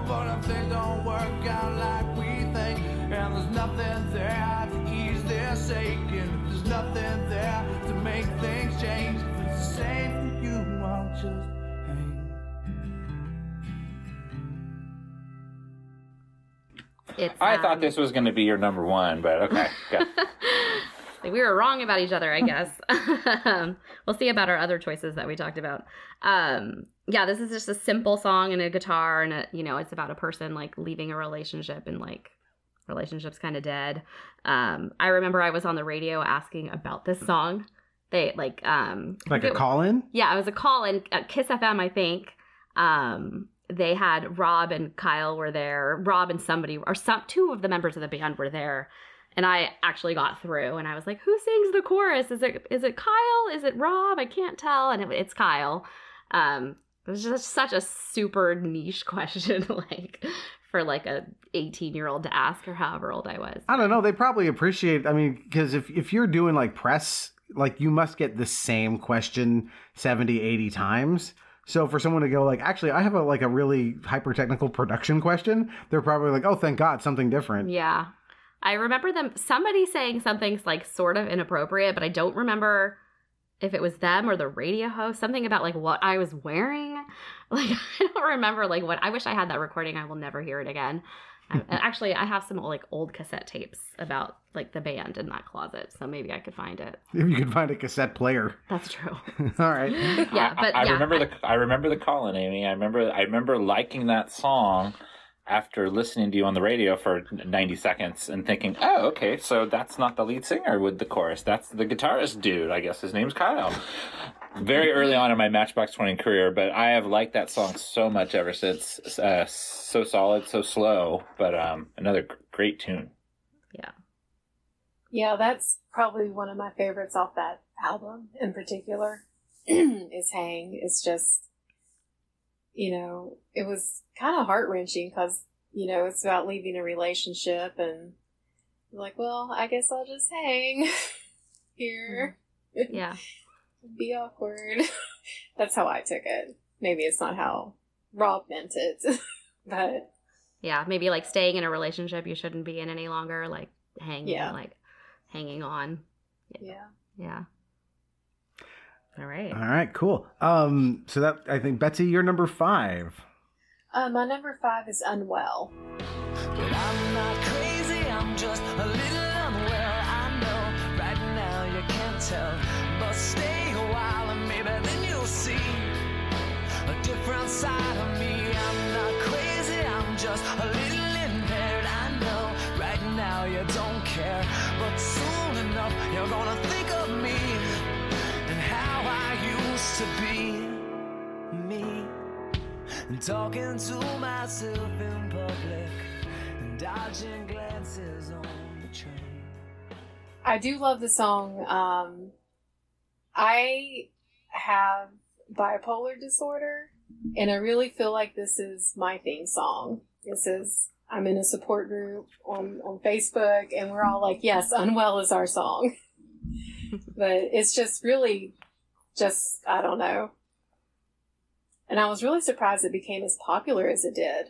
But if things don't work out like we think, and there's nothing there to ease their sake, and if there's nothing there to make things change, if it's the same for you, I'll just hang. It's, I thought this was going to be your number one, but okay. Go. We were wrong about each other, I guess. We'll see about our other choices that we talked about. Yeah, this is just a simple song and a guitar, and a, you know, it's about a person like leaving a relationship and like relationship's kind of dead. I remember I was on the radio asking about this song. They like a call-in. Yeah, it was a call-in at Kiss FM, I think. They had Rob and Kyle were there. Rob and somebody or two of the members of the band were there. And I actually got through, and I was like, "Who sings the chorus? Is it Kyle? Is it Rob? I can't tell." And it's Kyle. It was just such a super niche question, like for like a 18-year-old to ask, or however old I was. I don't know. They probably appreciate. I mean, because if you're doing like press, like you must get the same question 70, 80 times. So for someone to go like, actually, I have a really hyper technical production question, they're probably like, "Oh, thank God, something different." Yeah. I remember somebody saying something like sort of inappropriate, but I don't remember if it was them or the radio host, something about like what I was wearing. Like, I don't remember like what, I wish I had that recording. I will never hear it again. Actually, I have some like old cassette tapes about like the band in that closet. So maybe I could find it. If you could find a cassette player. That's true. All right. Yeah. But I remember the call-in, Amy. I remember liking that song after listening to you on the radio for 90 seconds and thinking, oh, okay, so that's not the lead singer with the chorus. That's the guitarist dude. I guess his name's Kyle. Very early on in my Matchbox 20 career, but I have liked that song so much ever since. So solid, so slow, but another great tune. Yeah. Yeah, that's probably one of my favorites off that album in particular is Hang. It's just... You know, it was kind of heart-wrenching because, you know, it's about leaving a relationship and like, well, I guess I'll just hang here. Yeah. Be awkward. That's how I took it. Maybe it's not how Rob meant it, but... Yeah, maybe like staying in a relationship you shouldn't be in any longer, like hanging, like hanging on. Yeah. Yeah. All right, cool. So that, I think, Betsy, you're number 5. My number 5 is Unwell. But I'm not crazy, I'm just a little unwell. I know right now you can't tell, but stay a while and maybe then you'll see a different side of me. I'm not crazy, I'm just a little impaired. I know right now you don't care, but soon enough you're gonna think of me. To be me and talking to myself in public and dodging glances on the train. I do love the song. I have bipolar disorder, and I really feel like this is my theme song. This is, I'm in a support group on Facebook, and we're all like, yes, Unwell is our song. But it's just really... Just, I don't know. And I was really surprised it became as popular as it did.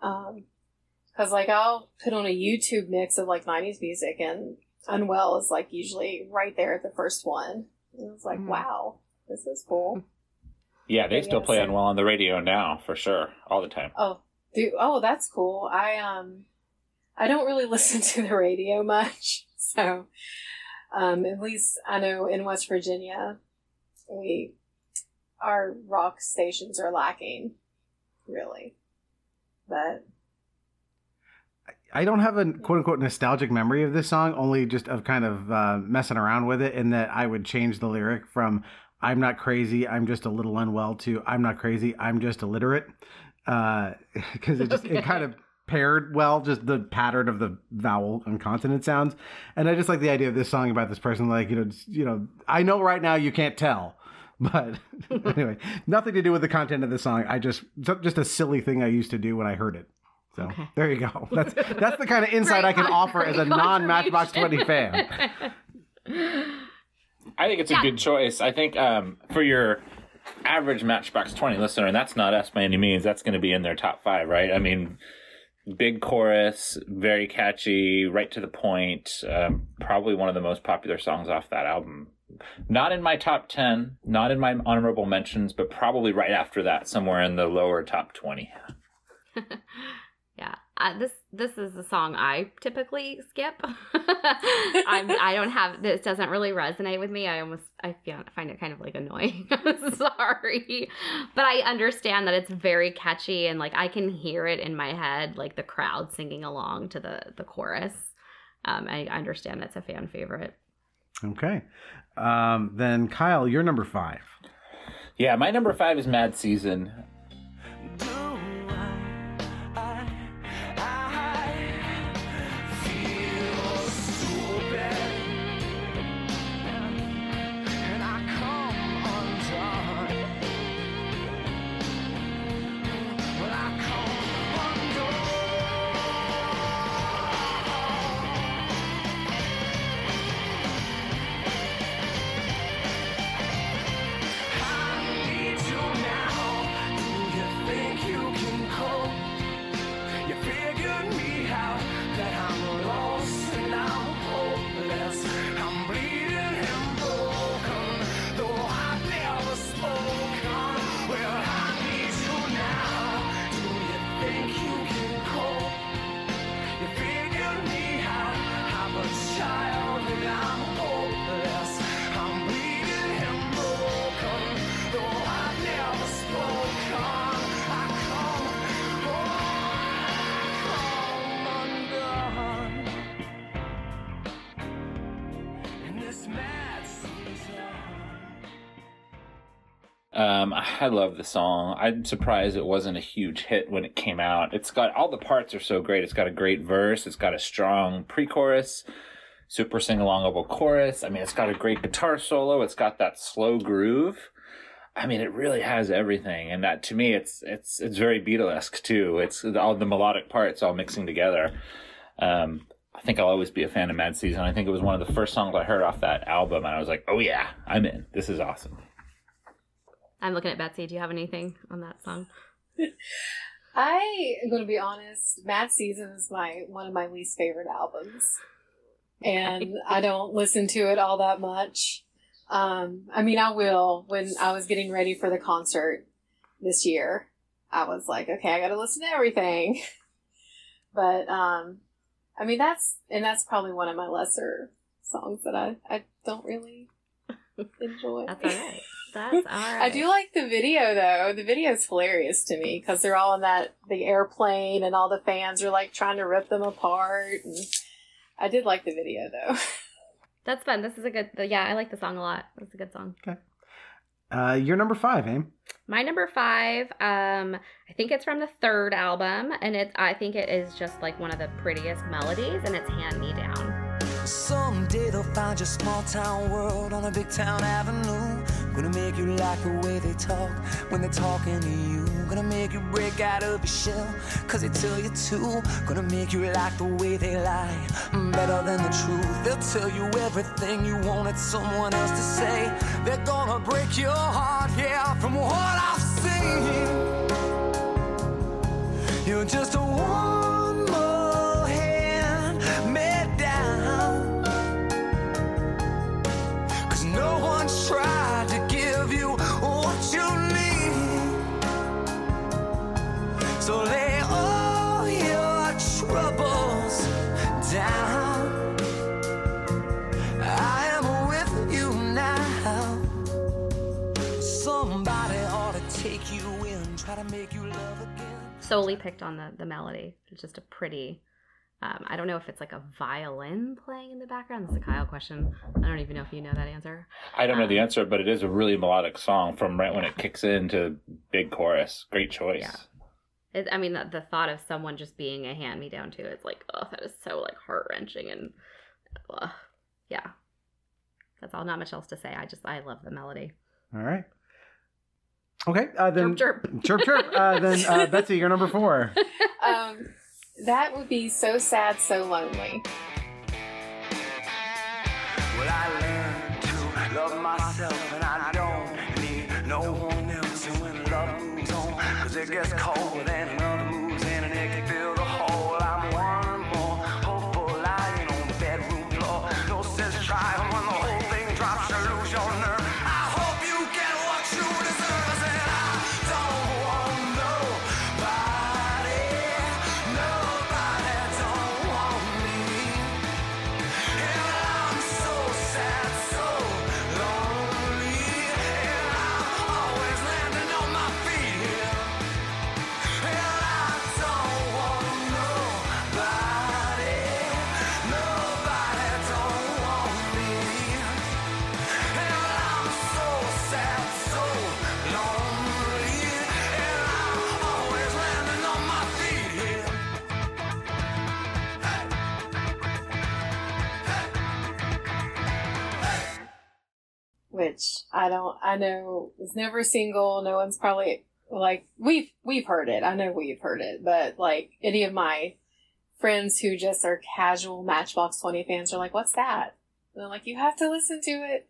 Because, like, I'll put on a YouTube mix of, like, 90s music, and Unwell is, like, usually right there at the first one. And I was like, wow, this is cool. Yeah, they still play Unwell on the radio now, for sure, all the time. Oh, that's cool. I don't really listen to the radio much, so at least I know in West Virginia... Our rock stations are lacking, really. But I don't have a quote unquote nostalgic memory of this song, only just of kind of messing around with it, in that I would change the lyric from "I'm not crazy, I'm just a little unwell" to "I'm not crazy, I'm just illiterate," because it just it kind of paired well, just the pattern of the vowel and consonant sounds. And I just like the idea of this song about this person, like, you know, I know right now you can't tell, but anyway, nothing to do with the content of the song. I just a silly thing I used to do when I heard it. So okay. There you go. That's the kind of insight I can offer as a non-Matchbox 20 fan. I think it's a good choice. I think for your average Matchbox 20 listener, and that's not us by any means, that's going to be in their top 5, right? I mean, big chorus, very catchy, right to the point. Probably one of the most popular songs off that album. Not in my top 10, not in my honorable mentions, but probably right after that, somewhere in the lower top 20. Yeah. This is the song I typically skip. I don't have this. Doesn't really resonate with me. I find it kind of like annoying. I'm sorry, but I understand that it's very catchy and like I can hear it in my head, like the crowd singing along to the chorus. I understand that's a fan favorite. Okay, then Kyle, you're number 5. Yeah, my number 5 is Mad Season. I love the song. I'm surprised it wasn't a huge hit when it came out. It's got all the parts are so great. It's got a great verse. It's got a strong pre-chorus, super sing-alongable chorus. I mean, it's got a great guitar solo. It's got that slow groove. I mean, it really has everything. And that to me, it's very Beatlesque too. It's all the melodic parts all mixing together. I think I'll always be a fan of Mad Season. I think it was one of the first songs I heard off that album, and I was like, oh yeah, I'm in. This is awesome. I'm looking at Betsy. Do you have anything on that song? I am going to be honest. Mad Season is one of my least favorite albums. And I don't listen to it all that much. I mean, I will. When I was getting ready for the concert this year, I was like, okay, I got to listen to everything. But, I mean, that's probably one of my lesser songs that I don't really enjoy. That's all right. That's all right. I do like the video, though. The video is hilarious to me because they're all in the airplane and all the fans are trying to rip them apart. And I did like the video, though. That's fun. This is a good. Yeah, I like the song a lot. It's a good song. Okay. Your number 5, Aim. My number 5. I think it's from the 3rd album, and I think it is just one of the prettiest melodies, and it's "Hand Me Down." Someday they'll find your small town world on a big town avenue. Gonna make you like the way they talk when they're talking to you. Gonna make you break out of your shell, cause they tell you to. Gonna make you like the way they lie, better than the truth. They'll tell you everything you wanted someone else to say. They're gonna break your heart, yeah, from what I've seen. You're just one more hand me down, cause no one's tried to give you what you need. So lay all your troubles down. I am with you now. Somebody ought to take you in, try to make you love again. Solely picked on the melody. It's just a pretty. I don't know if it's a violin playing in the background. That's a Kyle question. I don't even know if you know that answer. I don't know the answer, but it is a really melodic song from right when it kicks into big chorus. Great choice. Yeah. I mean, the thought of someone just being a hand-me-down too, it's oh, that is so heart-wrenching and yeah. That's all. Not much else to say. I love the melody. All right. Okay. Then chirp, chirp. Chirp, chirp. Then Betsy, you're number 4. That would be So Sad, So Lonely. Well, I learned to love myself, and I don't need no one else. And when love moves on, because it gets cold and love moves in, and it can fill the hole. I'm one more hopeful lying on the bedroom floor. No sense trying when the whole thing drops, you lose your nerve. I hope you get what you deserve, and I don't want nobody. which I know was never single. No one's probably like, we've heard it. I know we've heard it, but like any of my friends who just are casual Matchbox 20 fans are like, what's that? And I'm like, you have to listen to it.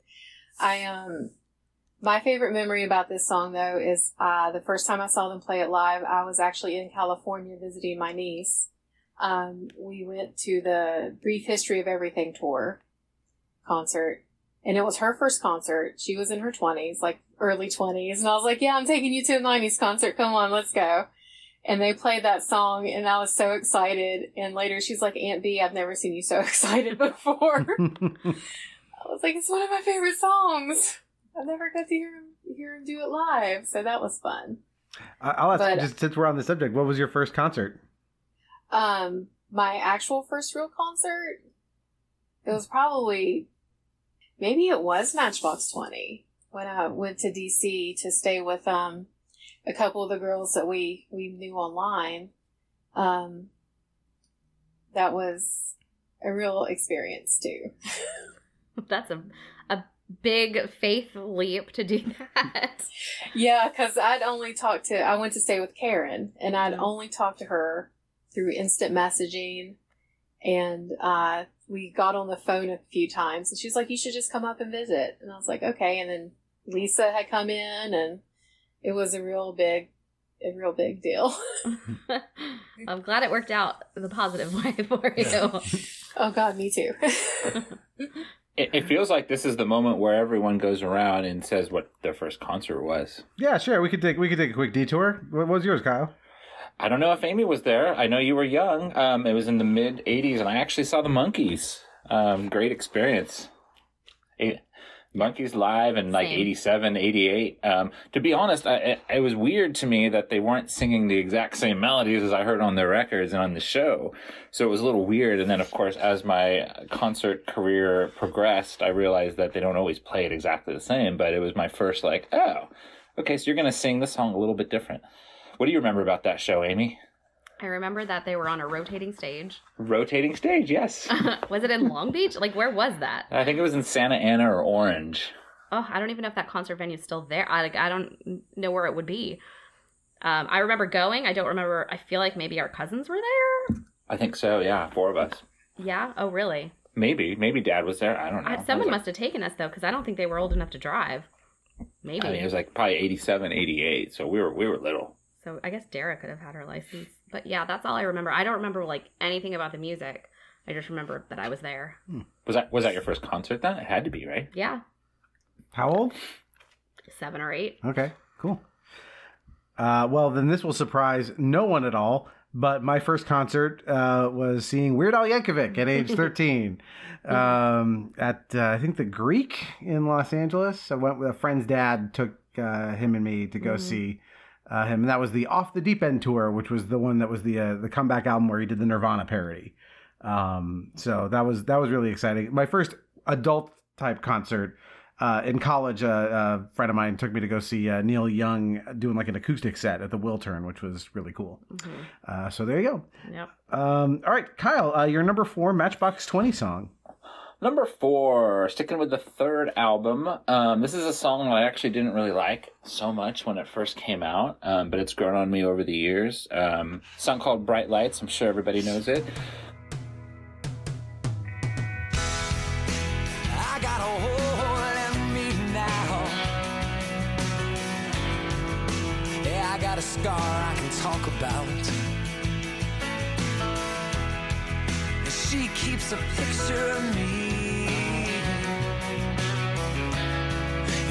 My favorite memory about this song, though, is the first time I saw them play it live, I was actually in California visiting my niece. We went to the Brief History of Everything tour concert, and it was her first concert. She was in her 20s, like early 20s, and I was like, yeah, I'm taking you to a 90s concert. Come on, let's go. And they played that song, and I was so excited. And later she's like, Aunt B, I've never seen you so excited before. I was like, it's one of my favorite songs. I never got to hear him do it live, so that was fun. I'll ask, just since we're on the subject, what was your first concert? My actual first real concert, it was probably, maybe it was Matchbox 20 when I went to DC to stay with a couple of the girls that we knew online. That was a real experience too. That's a big faith leap to do that. Yeah, because I went to stay with Karen, and I'd only talked to her through instant messaging, and we got on the phone a few times, and she's like, you should just come up and visit. And I was like, okay. And then Lisa had come in, and it was a real big deal. I'm glad it worked out the positive way for you. Oh God, me too. It feels like this is the moment where everyone goes around and says what their first concert was. Yeah, sure. We could take a quick detour. What was yours, Kyle? I don't know if Amy was there. I know you were young. It was in the mid 80s, and I actually saw the Monkees. Great experience. Monkees live in like 87, 88. To be honest, it was weird to me that they weren't singing the exact same melodies as I heard on their records and on the show. So it was a little weird. And then, of course, as my concert career progressed, I realized that they don't always play it exactly the same. But it was my first like, oh, okay, so you're going to sing this song a little bit different. What do you remember about that show, Amy? I remember that they were on a rotating stage. Rotating stage, yes. Was it in Long Beach? Like, where was that? I think it was in Santa Ana or Orange. Oh, I don't even know if that concert venue is still there. I don't know where it would be. I remember going. I don't remember. I feel like maybe our cousins were there. I think so, yeah. 4 of us. Yeah? Oh, really? Maybe Dad was there. I don't know. Someone must have taken us, though, because I don't think they were old enough to drive. Maybe. I mean, it was like probably 87, 88, so we were little. So I guess Dara could have had her license. But yeah, that's all I remember. I don't remember like anything about the music. I just remember that I was there. Was that your first concert then? It had to be, right? Yeah. How old? 7 or 8. Okay, cool. Well, then this will surprise no one at all. But my first concert was seeing Weird Al Yankovic at age 13 at, I think, the Greek in Los Angeles. I went with a friend's dad, took him and me to go see him, and that was the Off the Deep End tour, which was the one that was the comeback album where he did the Nirvana parody. So that was really exciting. My first adult type concert in college, a friend of mine took me to go see Neil Young doing like an acoustic set at the Wiltern, which was really cool. Mm-hmm. So there you go. Yep. All right, Kyle, your number 4 Matchbox 20 song. Number 4, sticking with the 3rd album. This is a song that I actually didn't really like so much when it first came out, but it's grown on me over the years. A song called Bright Lights. I'm sure everybody knows it. I got a hole in me now. Yeah, I got a scar I can talk about. She keeps a picture of me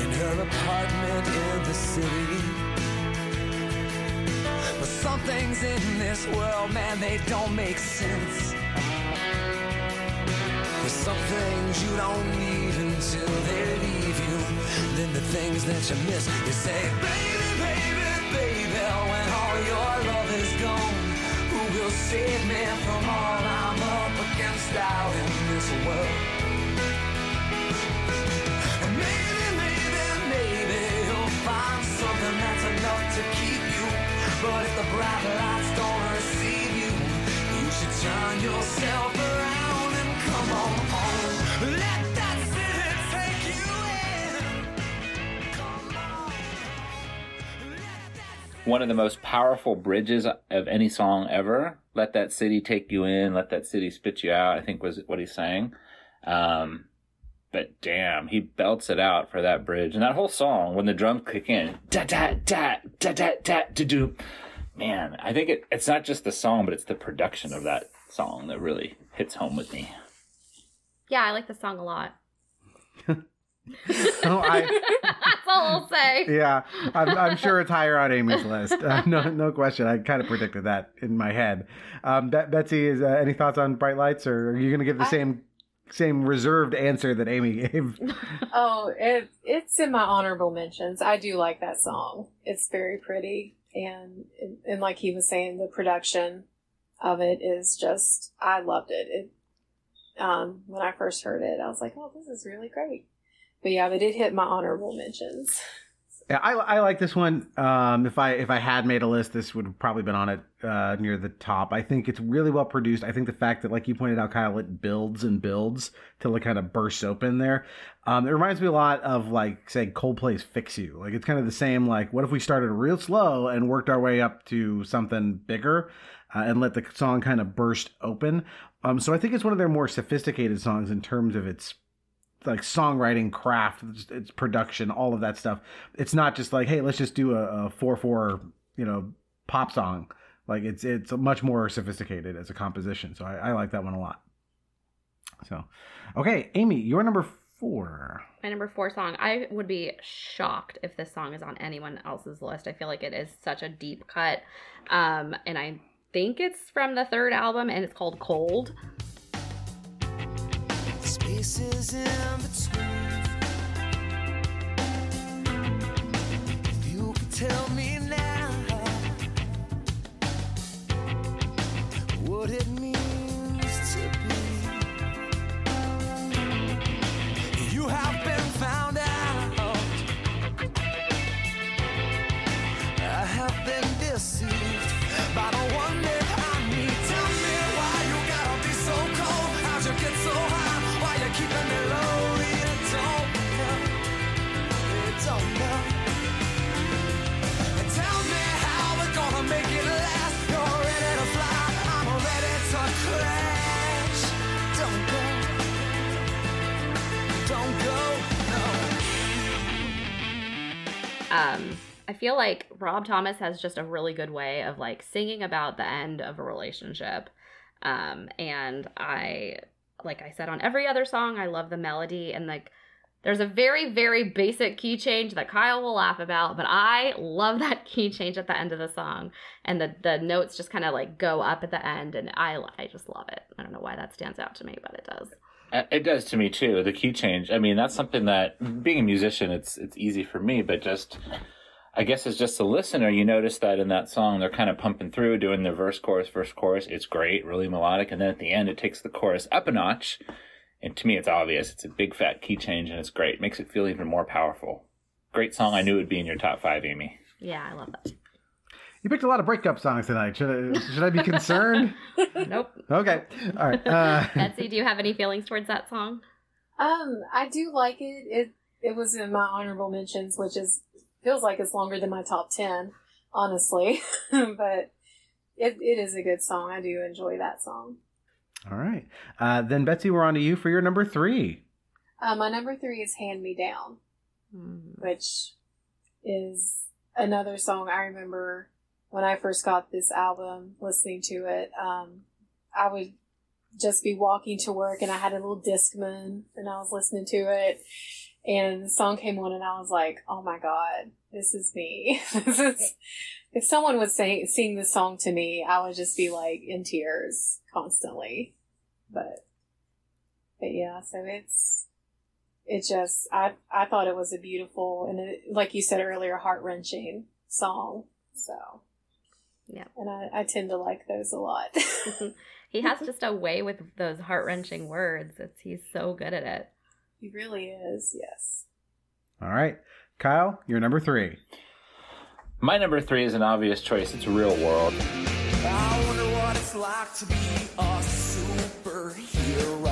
in her apartment in the city. But some things in this world, man, they don't make sense. There's some things you don't need until they leave you. And then the things that you miss, you say, baby, baby, baby, when all your love is gone, who will save me from all I'm up against out in this world? And maybe, maybe, maybe you'll find something that's enough to keep you. But if the bright lights don't receive you, you should turn yourself around and come on home. Let that city take you in. one of the most powerful bridges of any song ever. Let that city take you in, let that city spit you out, I think was what he sang. But damn, he belts it out for that bridge. And that whole song, when the drums kick in, da da da da da da da do. Man, I think it's not just the song, but it's the production of that song that really hits home with me. Yeah, I like the song a lot. That's all I'll say. Yeah, I'm sure it's higher on Amy's list. No question. I kind of predicted that in my head. Betsy, is any thoughts on Bright Lights, or are you going to give the same reserved answer that Amy gave? Oh, it's in my honorable mentions. I do like that song. It's very pretty, and like he was saying, the production of it is just, I loved it. When I first heard it, I was like, oh, this is really great. But yeah, but it hit my honorable mentions. Yeah, I like this one. If I had made a list, this would have probably been on it near the top. I think it's really well produced. I think the fact that, like you pointed out, Kyle, it builds and builds till it kind of bursts open there. It reminds me a lot of, like, say, Coldplay's Fix You. Like, it's kind of the same, like, what if we started real slow and worked our way up to something bigger and let the song kind of burst open. So I think it's one of their more sophisticated songs in terms of its, like, songwriting craft, its production, all of that stuff. It's not just like, hey, let's just do a 4/4, you know, pop song. Like, it's much more sophisticated as a composition. So I like that one a lot. So, okay, Amy, your number 4. My number 4 song. I would be shocked if this song is on anyone else's list. I feel like it is such a deep cut, and I think it's from the 3rd album, and it's called Cold. Spaces in between. If you could tell me now what it means to be. You have been found out. I have been deceived by the one that I need. Tell me why you gotta be so cold. How'd you get so high? Keeping me low, you don't know. And tell me how we're gonna make it last. You're ready to fly, I'm ready to crash. Don't go, no. I feel like Rob Thomas has just a really good way of, like, singing about the end of a relationship, and I. Like I said on every other song, I love the melody, and, like, there's a very, very basic key change that Kyle will laugh about, but I love that key change at the end of the song, and the notes just kind of, like, go up at the end, and I just love it. I don't know why that stands out to me, but it does. It does to me too. The key change. I mean, that's something that, being a musician, it's easy for me, but just, I guess, as just a listener, you notice that in that song, they're kind of pumping through, doing the verse, chorus. It's great, really melodic. And then at the end, it takes the chorus up a notch. And to me, it's obvious. It's a big, fat key change, and it's great. It makes it feel even more powerful. Great song. I knew it would be in your top 5, Amy. Yeah, I love that. You picked a lot of breakup songs tonight. Should I be concerned? Nope. Okay. All right. Betsy, do you have any feelings towards that song? I do like it. It was in my honorable mentions, which is... feels like it's longer than my top 10, honestly. But it is a good song. I do enjoy that song. All right. Then, Betsy, we're on to you for your number 3. My number 3 is Hand Me Down, which is another song I remember when I first got this album, listening to it. I would just be walking to work, and I had a little Discman, and I was listening to it. And the song came on, and I was like, oh my God, this is me. If someone would sing this song to me, I would just be, like, in tears constantly. But yeah, so I thought it was a beautiful, and, it, like you said earlier, heart-wrenching song. So, yeah. And I tend to like those a lot. He has just a way with those heart-wrenching words. He's so good at it. He really is, yes. All right. Kyle, your number 3. My number 3 is an obvious choice. It's Real World. I wonder what it's like to be a superhero.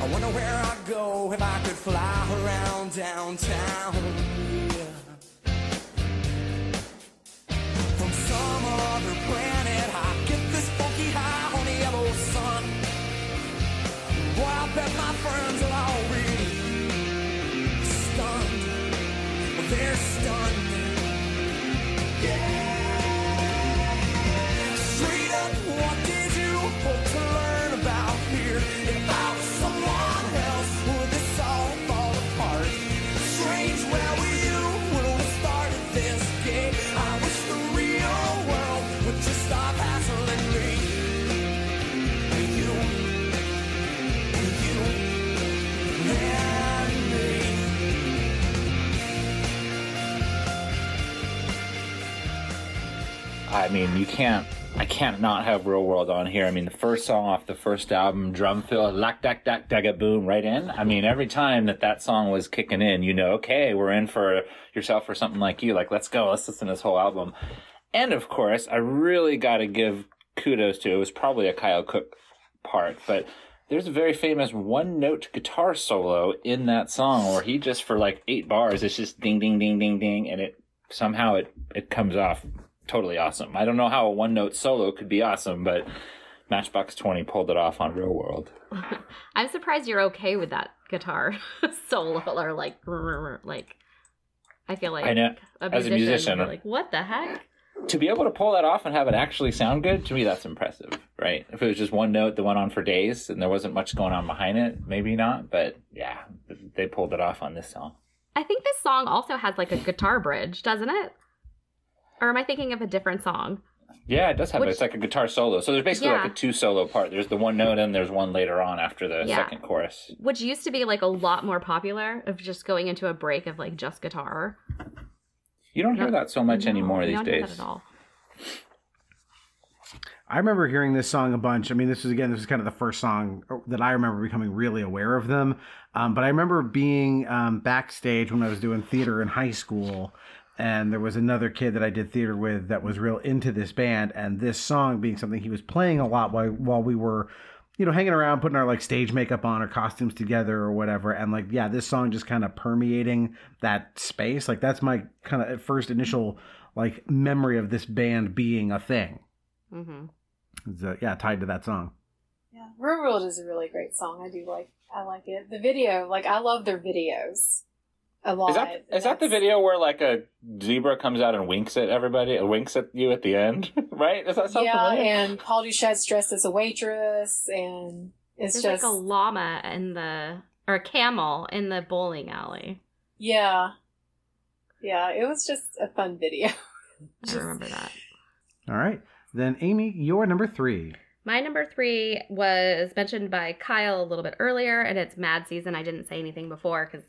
I I wonder where I'd go if I could fly around downtown. From some other planet, I get this funky high on the yellow sun. Boy, I bet my friends are all really stunned. Well, they're stunned. Yeah. Straight up, what did you hope to learn about here? If I was someone else, would this all fall apart? Strange, where were you when we started this game? I wish the real world would just stop hassling me. And you, and you, and me. I mean, you can't. I can't not have Real World on here. I mean, the first song off the first album, drum fill, lack, dack, dack, daga, boom, right in. I mean, every time that that song was kicking in, you know, okay, we're in for Yourself or Something Like You. Like, let's go. Let's listen to this whole album. And, of course, I really got to give kudos to, it was probably a Kyle Cook part, but there's a very famous one-note guitar solo in that song where he just, for like 8 bars, it's just ding, ding, ding, ding, ding, and it somehow it comes off totally awesome. I don't know how a one-note solo could be awesome, but Matchbox 20 pulled it off on Real World. I'm surprised you're okay with that guitar solo, or like I feel like I know, as a musician, like, what the heck? To be able to pull that off and have it actually sound good, to me, that's impressive, right? If it was just one note that went on for days and there wasn't much going on behind it, maybe not. But yeah, they pulled it off on this song. I think this song also has like a guitar bridge, doesn't it? Or am I thinking of a different song? Yeah, it does have it's like a guitar solo. So there's basically like a two solo part. There's the one note and there's one later on after the second chorus. Which used to be like a lot more popular, of just going into a break of like just guitar. You don't hear that so much anymore these days. Not at all. I remember hearing this song a bunch. I mean, this was kind of the first song that I remember becoming really aware of them. But I remember being backstage when I was doing theater in high school. And there was another kid that I did theater with that was real into this band, and this song being something he was playing a lot while we were, you know, hanging around, putting our like stage makeup on or costumes together or whatever. And like, yeah, this song just kind of permeating that space. Like, that's my kind of first initial like memory of this band being a thing. Mm-hmm. So, yeah, tied to that song. Yeah, Real World is a really great song. I like it. The video, like, I love their videos. Is that the video where like a zebra comes out and winks at everybody, winks at you at the end, right? Is that something? Yeah, familiar? And Paul Doucette's dressed as a waitress, and there's just like a llama or a camel in the bowling alley. Yeah, it was just a fun video. I remember that. All right, then Amy, you're number 3. My number 3 was mentioned by Kyle a little bit earlier, and it's Mad Season. I didn't say anything before because.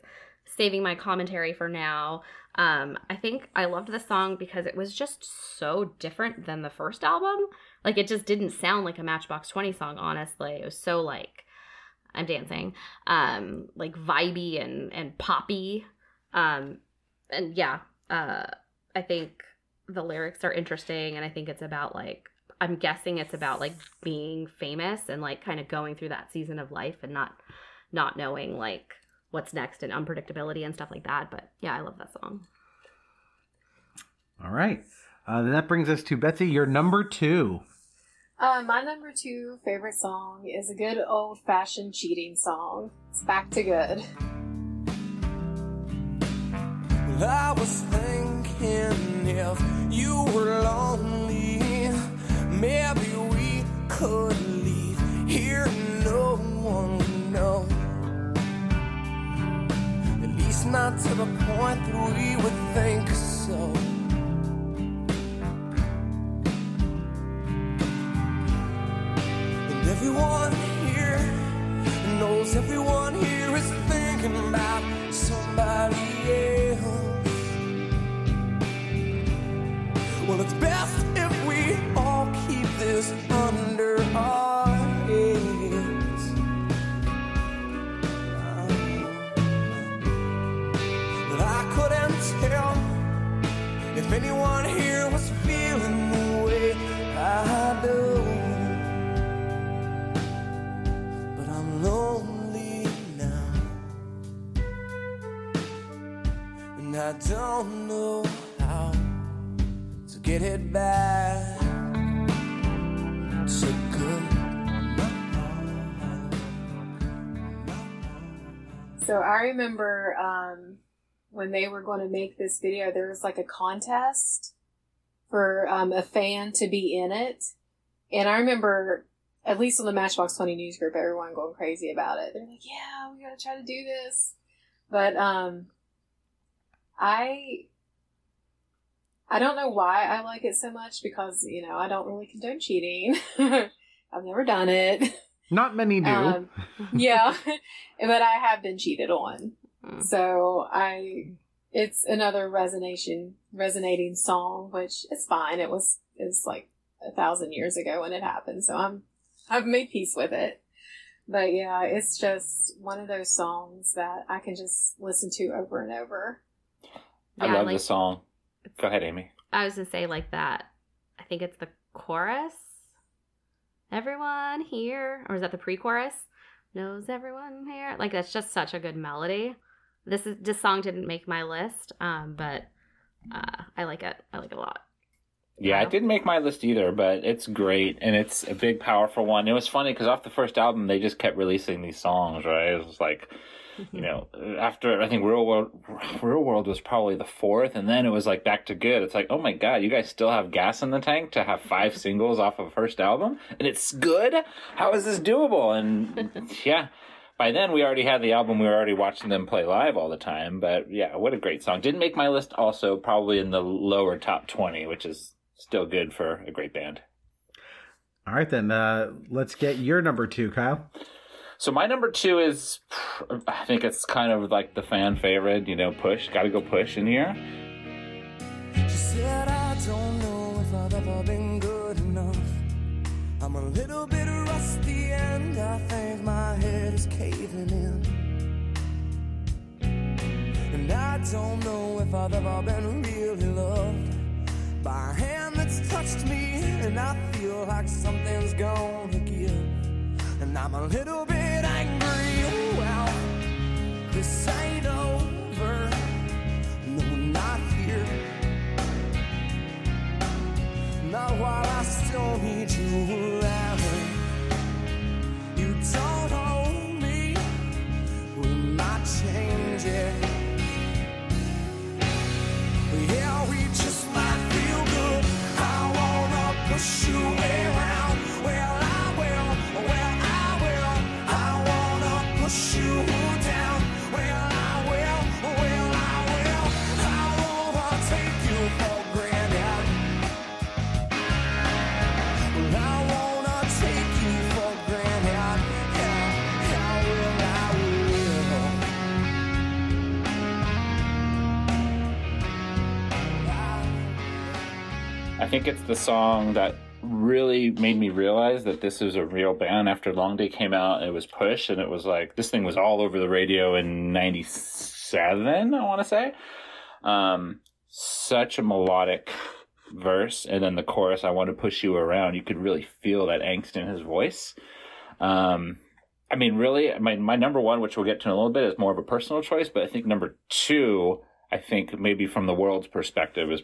Saving my commentary for now. I think I loved this song because it was just so different than the first album. Like, it just didn't sound like a Matchbox 20 song, honestly. It was so, like, I'm dancing. Like, vibey and poppy. I think the lyrics are interesting, and I think it's about, like, I'm guessing it's about, like, being famous and, like, kind of going through that season of life and not knowing, like, what's next and unpredictability and stuff like that. But yeah, I love that song. All right. Then that brings us to Betsy, your number 2. My number 2 favorite song is a good old-fashioned cheating song. It's Back to Good. Well, I was thinking if you were lonely, maybe we could leave here and no one would know. Not to the point that we would think so. And everyone here is thinking about somebody else. Well, it's best if we all keep this under our heads. If anyone here was feeling the way I do, but I'm lonely I don't know how to get it back. So good. So I remember when they were going to make this video, there was like a contest for a fan to be in it. And I remember, at least on the Matchbox 20 news group, everyone going crazy about it. They're like, yeah, we got to try to do this. But I don't know why I like it so much because, you know, I don't really condone cheating. I've never done it. Not many do. Yeah, but I have been cheated on. So it's another resonating song, which is fine. It's like 1,000 years ago when it happened, so I've made peace with it. But yeah, it's just one of those songs that I can just listen to over and over. Yeah, I love the song. Go ahead, Amy. I was gonna say like that. I think it's the chorus. Everyone here, or is that the pre-chorus? Knows everyone here. Like that's just such a good melody. This song didn't make my list, but I like it. I like it a lot. Yeah, it didn't make my list either, but it's great, and it's a big, powerful one. It was funny, because off the first album, they just kept releasing these songs, right? It was like, you know, after, I think, Real World was probably the fourth, and then it was like Back to Good. It's like, oh my God, you guys still have gas in the tank to have 5 singles off of first album? And it's good? How is this doable? And, yeah. By then, we already had the album. We were already watching them play live all the time, but, yeah, what a great song. Didn't make my list also, probably in the lower top 20, which is... still good for a great band. All right, then. Let's get your number 2, Kyle. So my number 2 is, I think it's kind of like the fan favorite, you know, Push. Gotta go Push in here. She said, I don't know if I've ever been good enough. I'm a little bit rusty and I think my head is caving in. And I don't know if I've ever been really loved. By a hand that's touched me, and I feel like something's gonna give. And I'm a little bit angry. Oh, well, this ain't over. No, not here. Not while I still need you around. You don't own me. We're not changing. Yeah, we just might. Push you around, well I will, well I will. I wanna push you down, well I will, well I will. I wanna take you for granted. Well I wanna take you for granted. I think it's the song that really made me realize that this is a real band after Long Day came out. It was Push, and it was like, this thing was all over the radio in 97, I want to say. Such a melodic verse. And then the chorus, I want to push you around. You could really feel that angst in his voice. I mean, really, my number 1, which we'll get to in a little bit, is more of a personal choice. But I think number 2, I think maybe from the world's perspective, is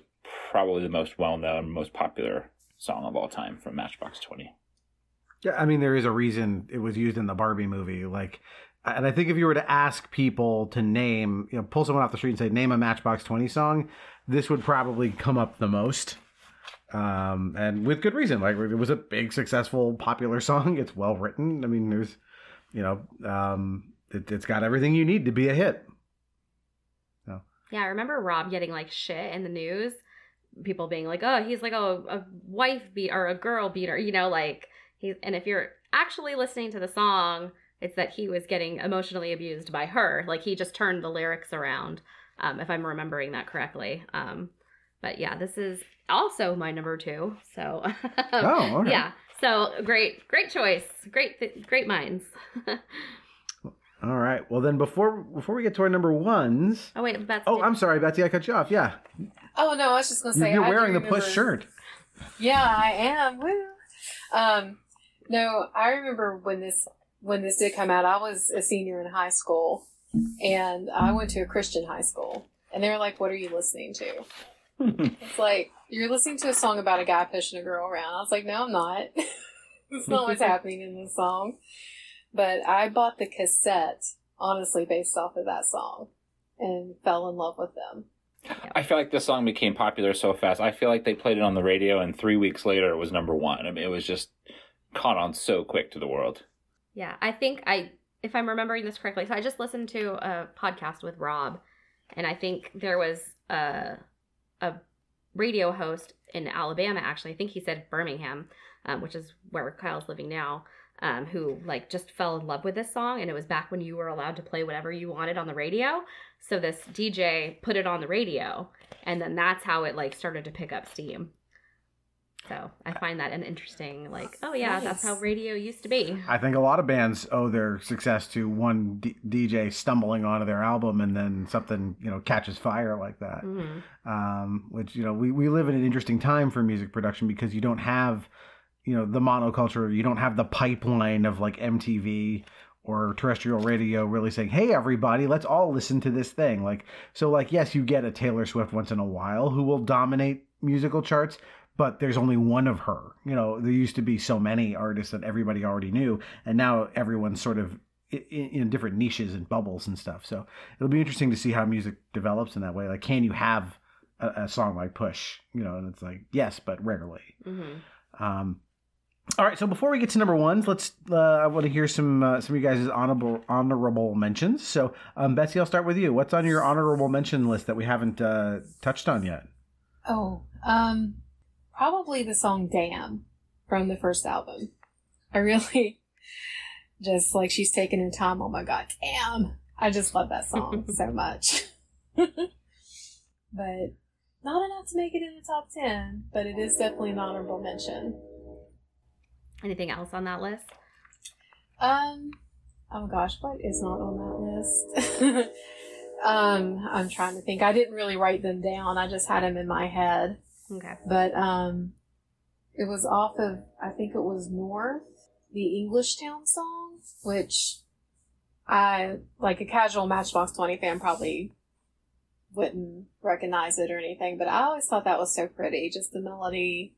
probably the most well-known, most popular song of all time from Matchbox 20. Yeah, I mean, there is a reason it was used in the Barbie movie. Like, and I think if you were to ask people to name, you know, pull someone off the street and say, name a Matchbox 20 song, this would probably come up the most. And with good reason. Like, it was a big, successful, popular song. It's well-written. I mean, there's, you know, it's got everything you need to be a hit. So. Yeah, I remember Rob getting, like, shit in the news. People being like, oh, he's like a wife beat or a girl beater, you know, like he's. And if you're actually listening to the song, it's that he was getting emotionally abused by her. Like he just turned the lyrics around, if I'm remembering that correctly. But yeah, this is also my number 2. So oh, okay. Yeah, so great choice, great minds. All right. Well, then before we get to our number 1s. Oh, wait, Betsy. Oh, I'm sorry, Betsy. I cut you off. Yeah. Oh, no. I was just going to say. You're wearing the Push shirt. Yeah, I am. Woo. No, I remember when this did come out, I was a senior in high school, and I went to a Christian high school. And they were like, what are you listening to? It's like, you're listening to a song about a guy pushing a girl around. I was like, no, I'm not. That's not what's happening in this song. But I bought the cassette, honestly, based off of that song and fell in love with them. I feel like this song became popular so fast. I feel like they played it on the radio, and 3 weeks later it was number one. I mean, it was just caught on so quick to the world. Yeah, I think if I'm remembering this correctly, so I just listened to a podcast with Rob, and I think there was a radio host in Alabama, actually. I think he said Birmingham, which is where Kyle's living now, who like just fell in love with this song, and it was back when you were allowed to play whatever you wanted on the radio. So this DJ put it on the radio, and then that's how it like started to pick up steam. So I find that an interesting, like, oh yeah, nice. That's how radio used to be. I think a lot of bands owe their success to one DJ stumbling onto their album, and then something, you know, catches fire like that. Mm-hmm. Which, you know, we live in an interesting time for music production, because you don't have, you know, the monoculture, you don't have the pipeline of like MTV or terrestrial radio really saying, hey, everybody, let's all listen to this thing. Like, so like, yes, you get a Taylor Swift once in a while who will dominate musical charts, but there's only one of her. You know, there used to be so many artists that everybody already knew, and now everyone's sort of in different niches and bubbles and stuff. So it'll be interesting to see how music develops in that way. Like, can you have a song like Push? You know, and it's like, yes, but rarely. Mm-hmm. All right, so before we get to number ones, let's I want to hear some of you guys' honorable mentions. So, Betsy, I'll start with you. What's on your honorable mention list that we haven't touched on yet? Oh, probably the song Damn from the first album. I really just, like, she's taking her time. Oh, my God, damn. I just love that song so much. But not enough to make it in the top 10, but it is definitely an honorable mention. Anything else on that list? Oh, gosh, what is not on that list? I'm trying to think. I didn't really write them down. I just had them in my head. Okay. But it was off of, I think it was North, the English Town song, which I, like a casual Matchbox 20 fan, probably wouldn't recognize it or anything. But I always thought that was so pretty, just the melody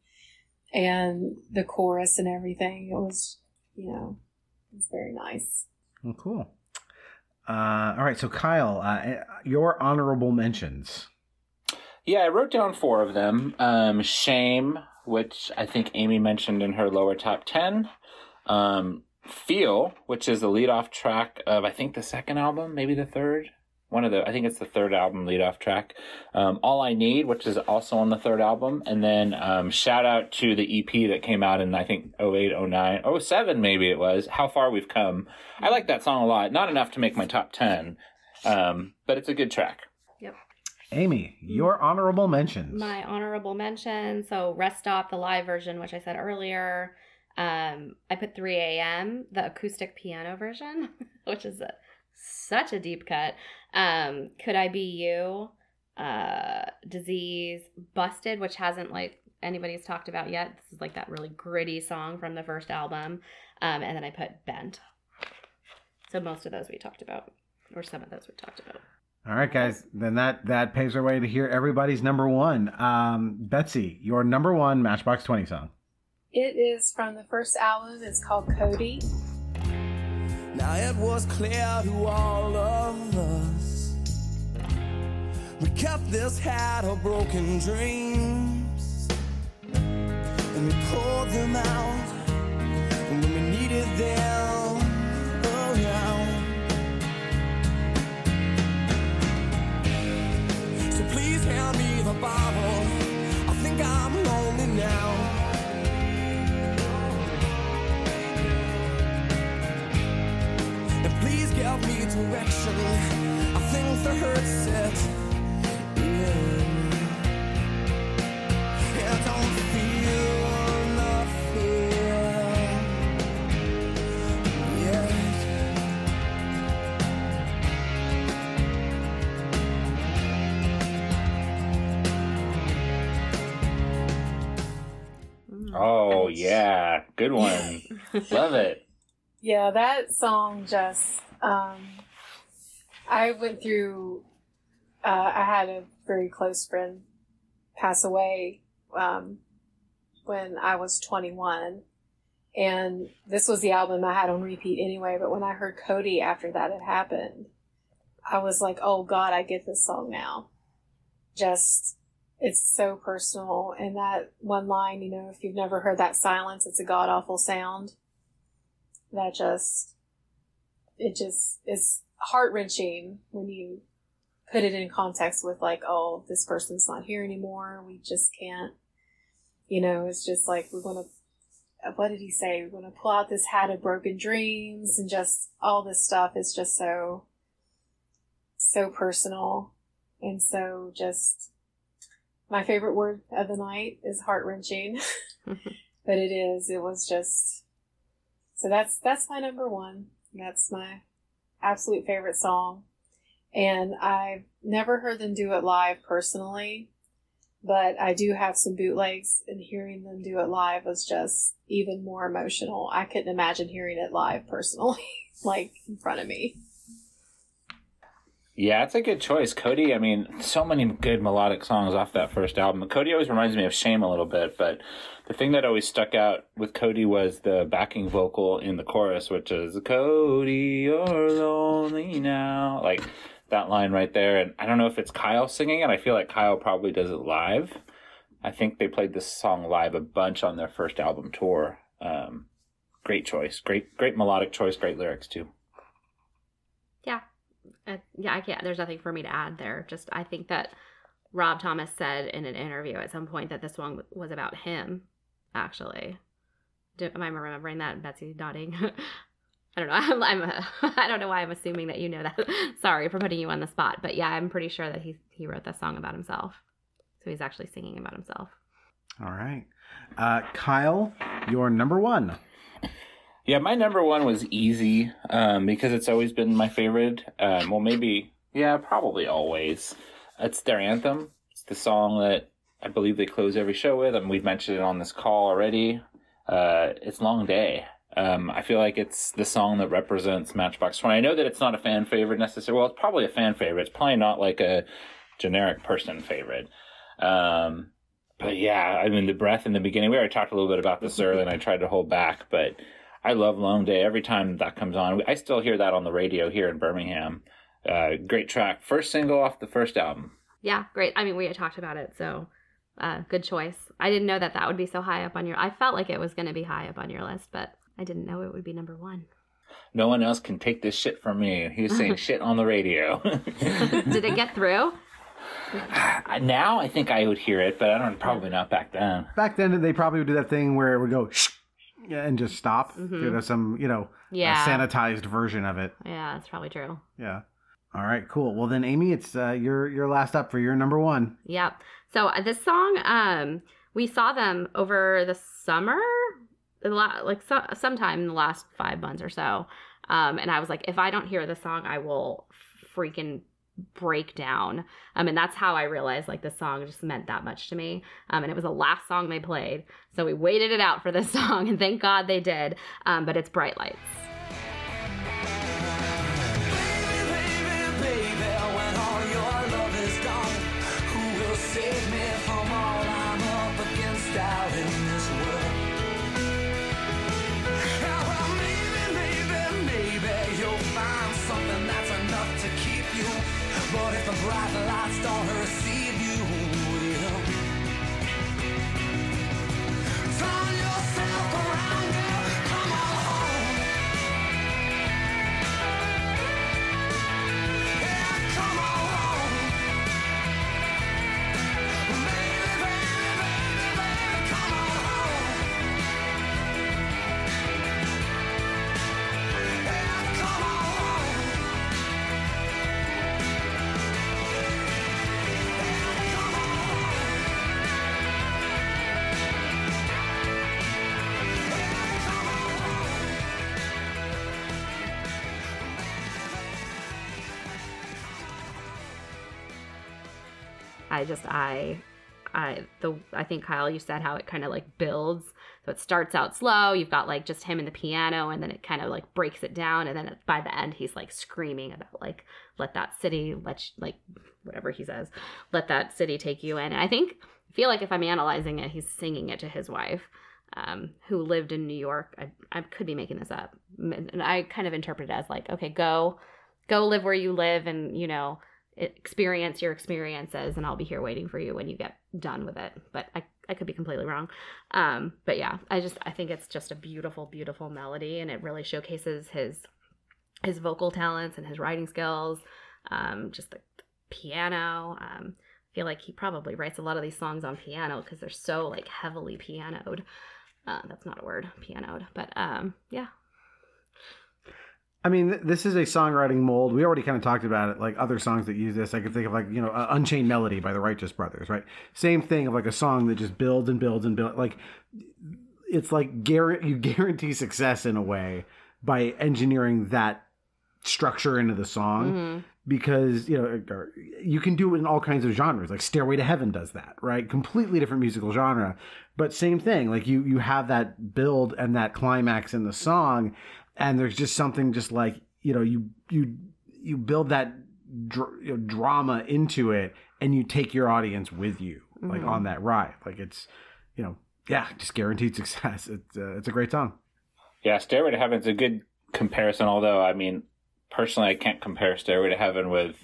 and the chorus and everything. It was, you know, it was very nice. Well, cool. All right. So, Kyle, your honorable mentions. Yeah, I wrote down 4 of them. Shame, which I think Amy mentioned in her lower top 10. Feel, which is the lead-off track of, I think, the second album, maybe the third. I think it's the third album lead-off track. All I Need, which is also on the third album. And then shout-out to the EP that came out in, I think, 08, 09, 07 maybe it was, How Far We've Come. I like that song a lot. Not enough to make my top 10, but it's a good track. Amy, your honorable mentions. My honorable mention. So Rest Stop, the live version, which I said earlier. I put 3 a.m., the acoustic piano version, which is such a deep cut. Could I Be You, Disease, Busted, which hasn't like anybody's talked about yet. This is like that really gritty song from the first album. And then I put Bent. So most of those we talked about, or some of those we talked about. All right, guys, then that paves our way to hear everybody's number one. Betsy, your number one Matchbox 20 song. It is from the first album. It's called Cody. Now it was clear to all of us, we kept this hat of broken dreams, and we pulled them out when we needed them. Hand me the bottle, I think I'm lonely now. And please give me direction, I think the hurt's it. Yeah, I don't feel nothing yet. Oh, yeah. Good one. Love it. Yeah, that song just, I went through I had a very close friend pass away when I was 21. And this was the album I had on repeat anyway. But when I heard Cody after that had happened, I was like, oh, God, I get this song now. Just, it's so personal. And that one line, you know, if you've never heard that silence, it's a god-awful sound. That just, it just is heart-wrenching when you put it in context with like, oh, this person's not here anymore. We just can't, you know, it's just like, we're going to, what did he say? We're going to pull out this hat of broken dreams, and just all this stuff is just so personal. And so just my favorite word of the night is heart-wrenching, but it was just, so that's my number one. That's my absolute favorite song. And I've never heard them do it live personally, but I do have some bootlegs, and hearing them do it live was just even more emotional. I couldn't imagine hearing it live personally, like in front of me. Yeah, it's a good choice. Cody, I mean, so many good melodic songs off that first album. Cody always reminds me of Shame a little bit, but the thing that always stuck out with Cody was the backing vocal in the chorus, which is, Cody, you're lonely now. Like, that line right there. And I don't know if it's Kyle singing it. I feel like Kyle probably does it live. I think they played this song live a bunch on their first album tour. Great choice. Great melodic choice. Great lyrics, too. Yeah, I can't. There's nothing for me to add there. Just, I think that Rob Thomas said in an interview at some point that this song was about him, actually. Am I remembering that? Betsy nodding. I don't know. I don't know why I'm assuming that you know that. Sorry for putting you on the spot. But yeah, I'm pretty sure that he wrote that song about himself. So he's actually singing about himself. All right. Kyle, your number one. Yeah, my number one was easy because it's always been my favorite. Probably always. It's their anthem. It's the song that I believe they close every show with. I mean, we've mentioned it on this call already. It's Long Day. I feel like it's the song that represents Matchbox 20. I know that it's not a fan favorite necessarily. Well, it's probably a fan favorite. It's probably not like a generic person favorite. But yeah, I mean, the breath in the beginning. We already talked a little bit about this earlier, and I tried to hold back, but I love Long Day. Every time that comes on, I still hear that on the radio here in Birmingham. Great track. First single off the first album. Yeah, great. I mean, we had talked about it, so good choice. I didn't know that would be so high up on your... I felt like it was going to be high up on your list, but I didn't know it would be number one. No one else can take this shit from me. He was saying shit on the radio. Did it get through? Now I think I would hear it, but I don't. Probably not back then. Back then, they probably would do that thing where it would go... Shh. Yeah, and just stop. Mm-hmm. There's some, sanitized version of it. Yeah, that's probably true. Yeah. All right, cool. Well, then, Amy, it's your last up for your number one. Yep. So this song, we saw them over the summer, sometime in the last 5 months or so. And I was like, if I don't hear this song, I will freaking break down. And that's how I realized like this song just meant that much to me. And it was the last song they played. So we waited it out for this song, and thank God they did. But it's Bright Lights. Bright lights don't receive you well. Turn yourself around, girl. Come on home. Yeah, come on home. Baby, baby, baby, baby, come on home. Yeah, come on I I think Kyle, you said how it kind of like builds. So it starts out slow. You've got like just him and the piano, and then it kind of like breaks it down. And then by the end, he's like screaming about like, let that city, like whatever he says, let that city take you in. And I think, I feel like if I'm analyzing it, he's singing it to his wife, who lived in New York. I could be making this up. And I kind of interpret it as like, okay, go live where you live and, you know, experience your experiences, and I'll be here waiting for you when you get done with it. But I could be completely wrong. But yeah, I think it's just a beautiful, beautiful melody, and it really showcases his vocal talents and his writing skills. Just the piano. I feel like he probably writes a lot of these songs on piano because they're so like heavily pianoed. That's not a word, pianoed, but yeah. I mean, this is a songwriting mold. We already kind of talked about it, like other songs that use this. I could think of like, you know, Unchained Melody by the Righteous Brothers, right? Same thing of like a song that just builds and builds and builds. Like, it's like you guarantee success in a way by engineering that structure into the song. Mm-hmm. Because, you know, you can do it in all kinds of genres. Like Stairway to Heaven does that, right? Completely different musical genre. But same thing. Like you have that build and that climax in the song. And there's just something just like, you know, you build that drama into it, and you take your audience with you, like mm-hmm. on that ride. Like it's, you know, yeah, just guaranteed success. It's a great song. Yeah, Stairway to Heaven's a good comparison. Although, I mean, personally, I can't compare Stairway to Heaven with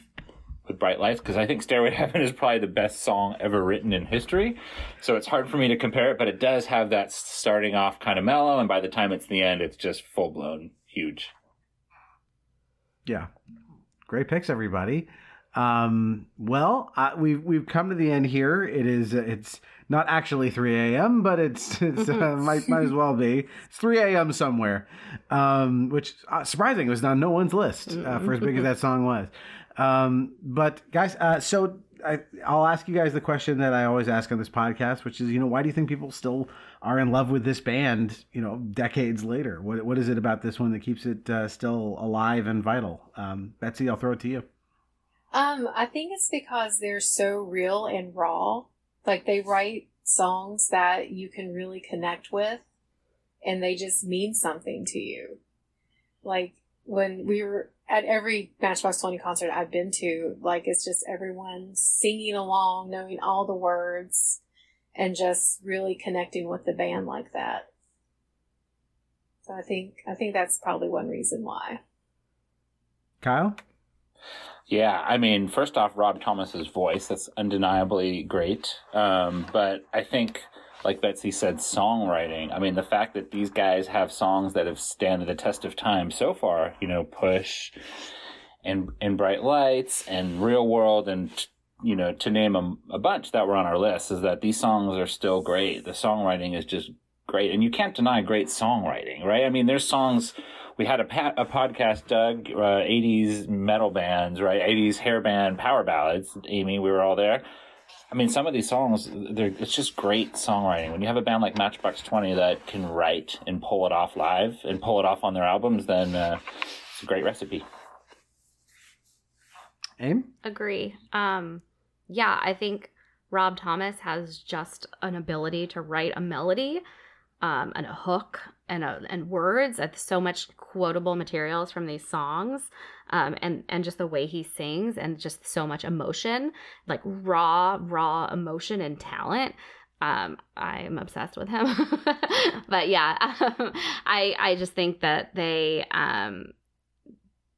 Bright Lights, because I think Stairway to Heaven is probably the best song ever written in history. So it's hard for me to compare it, but it does have that starting off kind of mellow, and by the time it's the end, it's just full-blown huge. Yeah. Great picks, everybody. Well, we've come to the end here. It's not actually 3 a.m., but it's might as well be. It's 3 a.m. somewhere, which surprising was on no one's list for as big as that song was. But guys, so I'll ask you guys the question that I always ask on this podcast, which is, you know, why do you think people still are in love with this band, you know, decades later? What is it about this one that keeps it still alive and vital? Betsy, I'll throw it to you. I think it's because they're so real and raw. Like, they write songs that you can really connect with, and they just mean something to you. Like, when we were at every Matchbox 20 concert I've been to, like, it's just everyone singing along, knowing all the words, and just really connecting with the band like that. So I think that's probably one reason why. Kyle? Yeah, I mean, first off, Rob Thomas's voice, that's undeniably great. But I think, like Betsy said, songwriting. I mean, the fact that these guys have songs that have stood the test of time so far, you know, Push and Bright Lights and Real World, and, you know, to name a bunch that were on our list, is that these songs are still great. The songwriting is just great. And you can't deny great songwriting, right? I mean, there's songs... We had a podcast, Doug, 80s metal bands, right? 80s hair band power ballads. Amy, we were all there. I mean, some of these songs, it's just great songwriting. When you have a band like Matchbox 20 that can write and pull it off live and pull it off on their albums, then it's a great recipe. Aim? Agree. Yeah, I think Rob Thomas has just an ability to write a melody and a hook and words. That's so much quotable materials from these songs, and just the way he sings, and just so much emotion, like raw emotion and talent. I'm obsessed with him. But yeah, I just think that they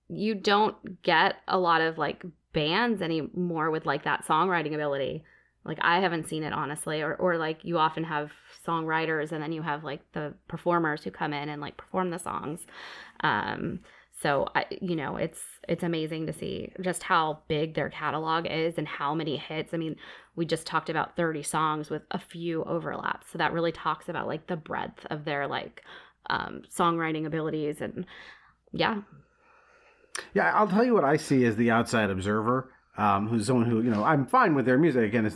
you don't get a lot of like bands anymore with like that songwriting ability. Like, I haven't seen it, honestly. Or like, you often have songwriters, and then you have, like, the performers who come in and, like, perform the songs. So, you know, it's amazing to see just how big their catalog is and how many hits. I mean, we just talked about 30 songs with a few overlaps. So that really talks about, like, the breadth of their, like, songwriting abilities. And, yeah. Yeah, I'll tell you what I see as the outside observer. Who's someone who, you know, I'm fine with their music. Again, it's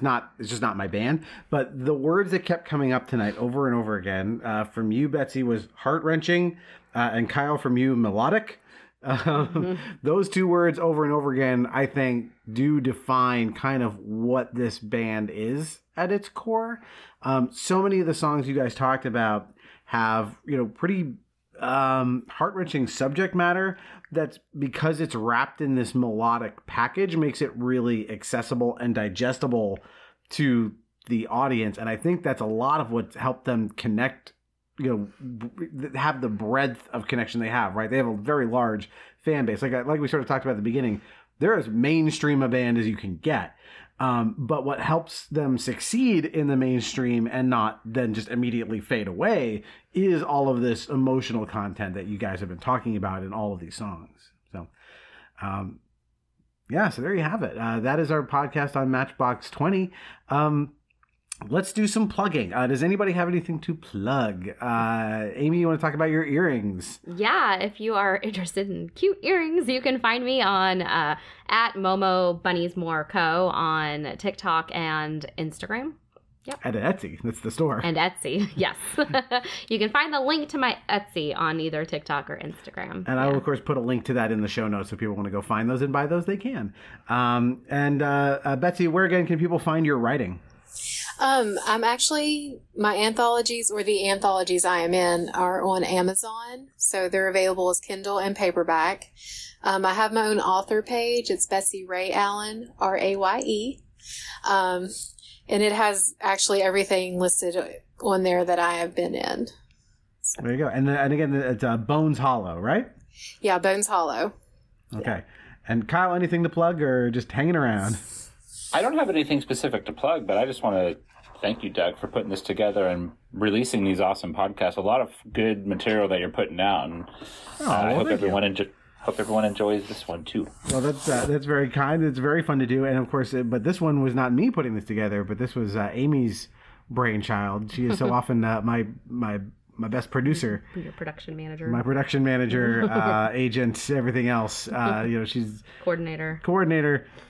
just not my band. But the words that kept coming up tonight over and over again from you, Betsy, was heart-wrenching. And Kyle, from you, melodic. Those two words over and over again, I think, do define kind of what this band is at its core. So many of the songs you guys talked about have, you know, pretty heart-wrenching subject matter that's, because it's wrapped in this melodic package, makes it really accessible and digestible to the audience. And I think that's a lot of what's helped them connect, you know, have the breadth of connection they have, right? They have a very large fan base. Like we sort of talked about at the beginning, they're as mainstream a band as you can get. But what helps them succeed in the mainstream and not then just immediately fade away is all of this emotional content that you guys have been talking about in all of these songs. So, yeah, so there you have it. That is our podcast on Matchbox 20. Let's do some plugging. Does anybody have anything to plug? Amy, you want to talk about your earrings? Yeah, if you are interested in cute earrings, you can find me on at Momo Bunnies More Co. on TikTok and Instagram. Yep. And Etsy. That's the store. And Etsy, yes. You can find the link to my Etsy on either TikTok or Instagram. And yeah. I will, of course, put a link to that in the show notes. So if people want to go find those and buy those, they can. Betsy, where again can people find your writing? I'm actually, my anthologies, or the anthologies I am in, are on Amazon. So they're available as Kindle and paperback. I have my own author page. It's Bessie Ray Allen, R-A-Y-E. And it has actually everything listed on there that I have been in. So. There you go. And again, it's Bones Hollow, right? Yeah, Bones Hollow. Okay. Yeah. And Kyle, anything to plug or just hanging around? I don't have anything specific to plug, but I just want to thank you, Doug, for putting this together and releasing these awesome podcasts. A lot of good material that you're putting out, and I hope everyone enjoys this one too. Well, that's very kind. It's very fun to do, and of course, but this one was not me putting this together, but this was Amy's brainchild. She is so often my best producer. Your production manager. My production manager, agent, everything else. You know, she's... Coordinator.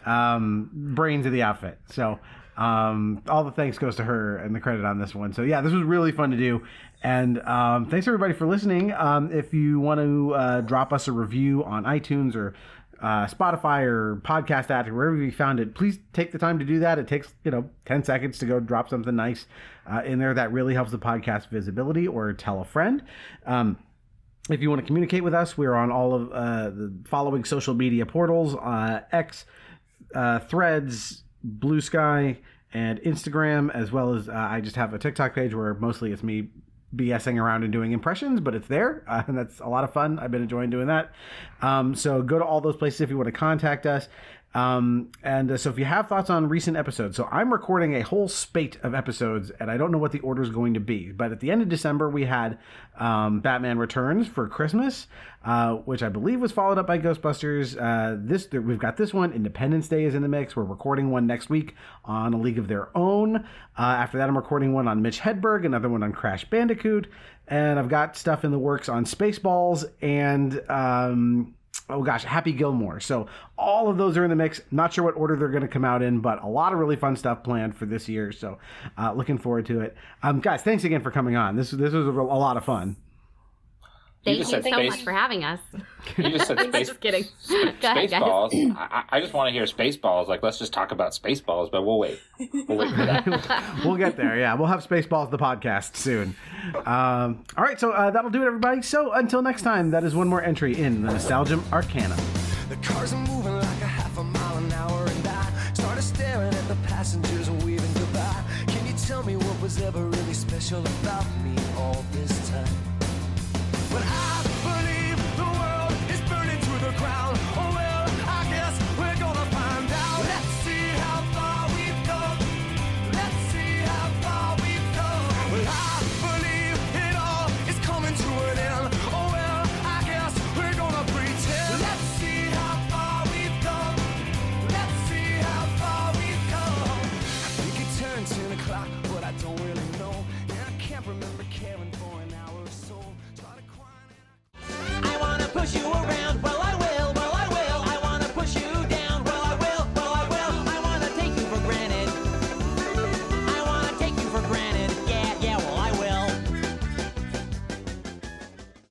Brains of the outfit. So all the thanks goes to her and the credit on this one. So yeah, this was really fun to do. And thanks everybody for listening. If you want to drop us a review on iTunes or Spotify or Podcast Addict, wherever you found it, please take the time to do that. It takes, 10 seconds to go drop something nice in there. That really helps the podcast visibility, or tell a friend. If you want to communicate with us, we're on all of the following social media portals, X, Threads, BlueSky, and Instagram, as well as I just have a TikTok page where mostly it's me BSing around and doing impressions, but it's there, and that's a lot of fun. I've been enjoying doing that. So go to all those places if you want to contact us. So if you have thoughts on recent episodes, so I'm recording a whole spate of episodes, and I don't know what the order is going to be, but at the end of December, we had Batman Returns for Christmas, which I believe was followed up by Ghostbusters. We've got this one. Independence Day is in the mix. We're recording one next week on A League of Their Own. After that, I'm recording one on Mitch Hedberg, another one on Crash Bandicoot, and I've got stuff in the works on Spaceballs and... Happy Gilmore. So all of those are in the mix. Not sure what order they're going to come out in, but a lot of really fun stuff planned for this year. So looking forward to it. Guys, thanks again for coming on. This was a lot of fun. Thank you so much for having us. You just said Spaceballs. Just kidding. Spaceballs. I just want to hear Spaceballs. Like, let's just talk about Spaceballs, but we'll wait. We'll wait for that. We'll get there, yeah. We'll have Spaceballs, the podcast, soon. All right, so that'll do it, everybody. So until next time, that is one more entry in the Nostalgium Arcana. The cars are moving like a half a mile an hour, and I started staring at the passengers and waving goodbye. Can you tell me what was ever really special about me all this time? But I believe the world is burning to the ground. Oh well, I guess we're gonna find out. Let's see how far we've come. Let's see how far we've come. Well, I believe it all is coming to an end. Oh well, I guess we're gonna pretend. Let's see how far we've come. Let's see how far we've come. I think it turned 10:00, but I don't really know. And I can't remember caring for it. Push you around.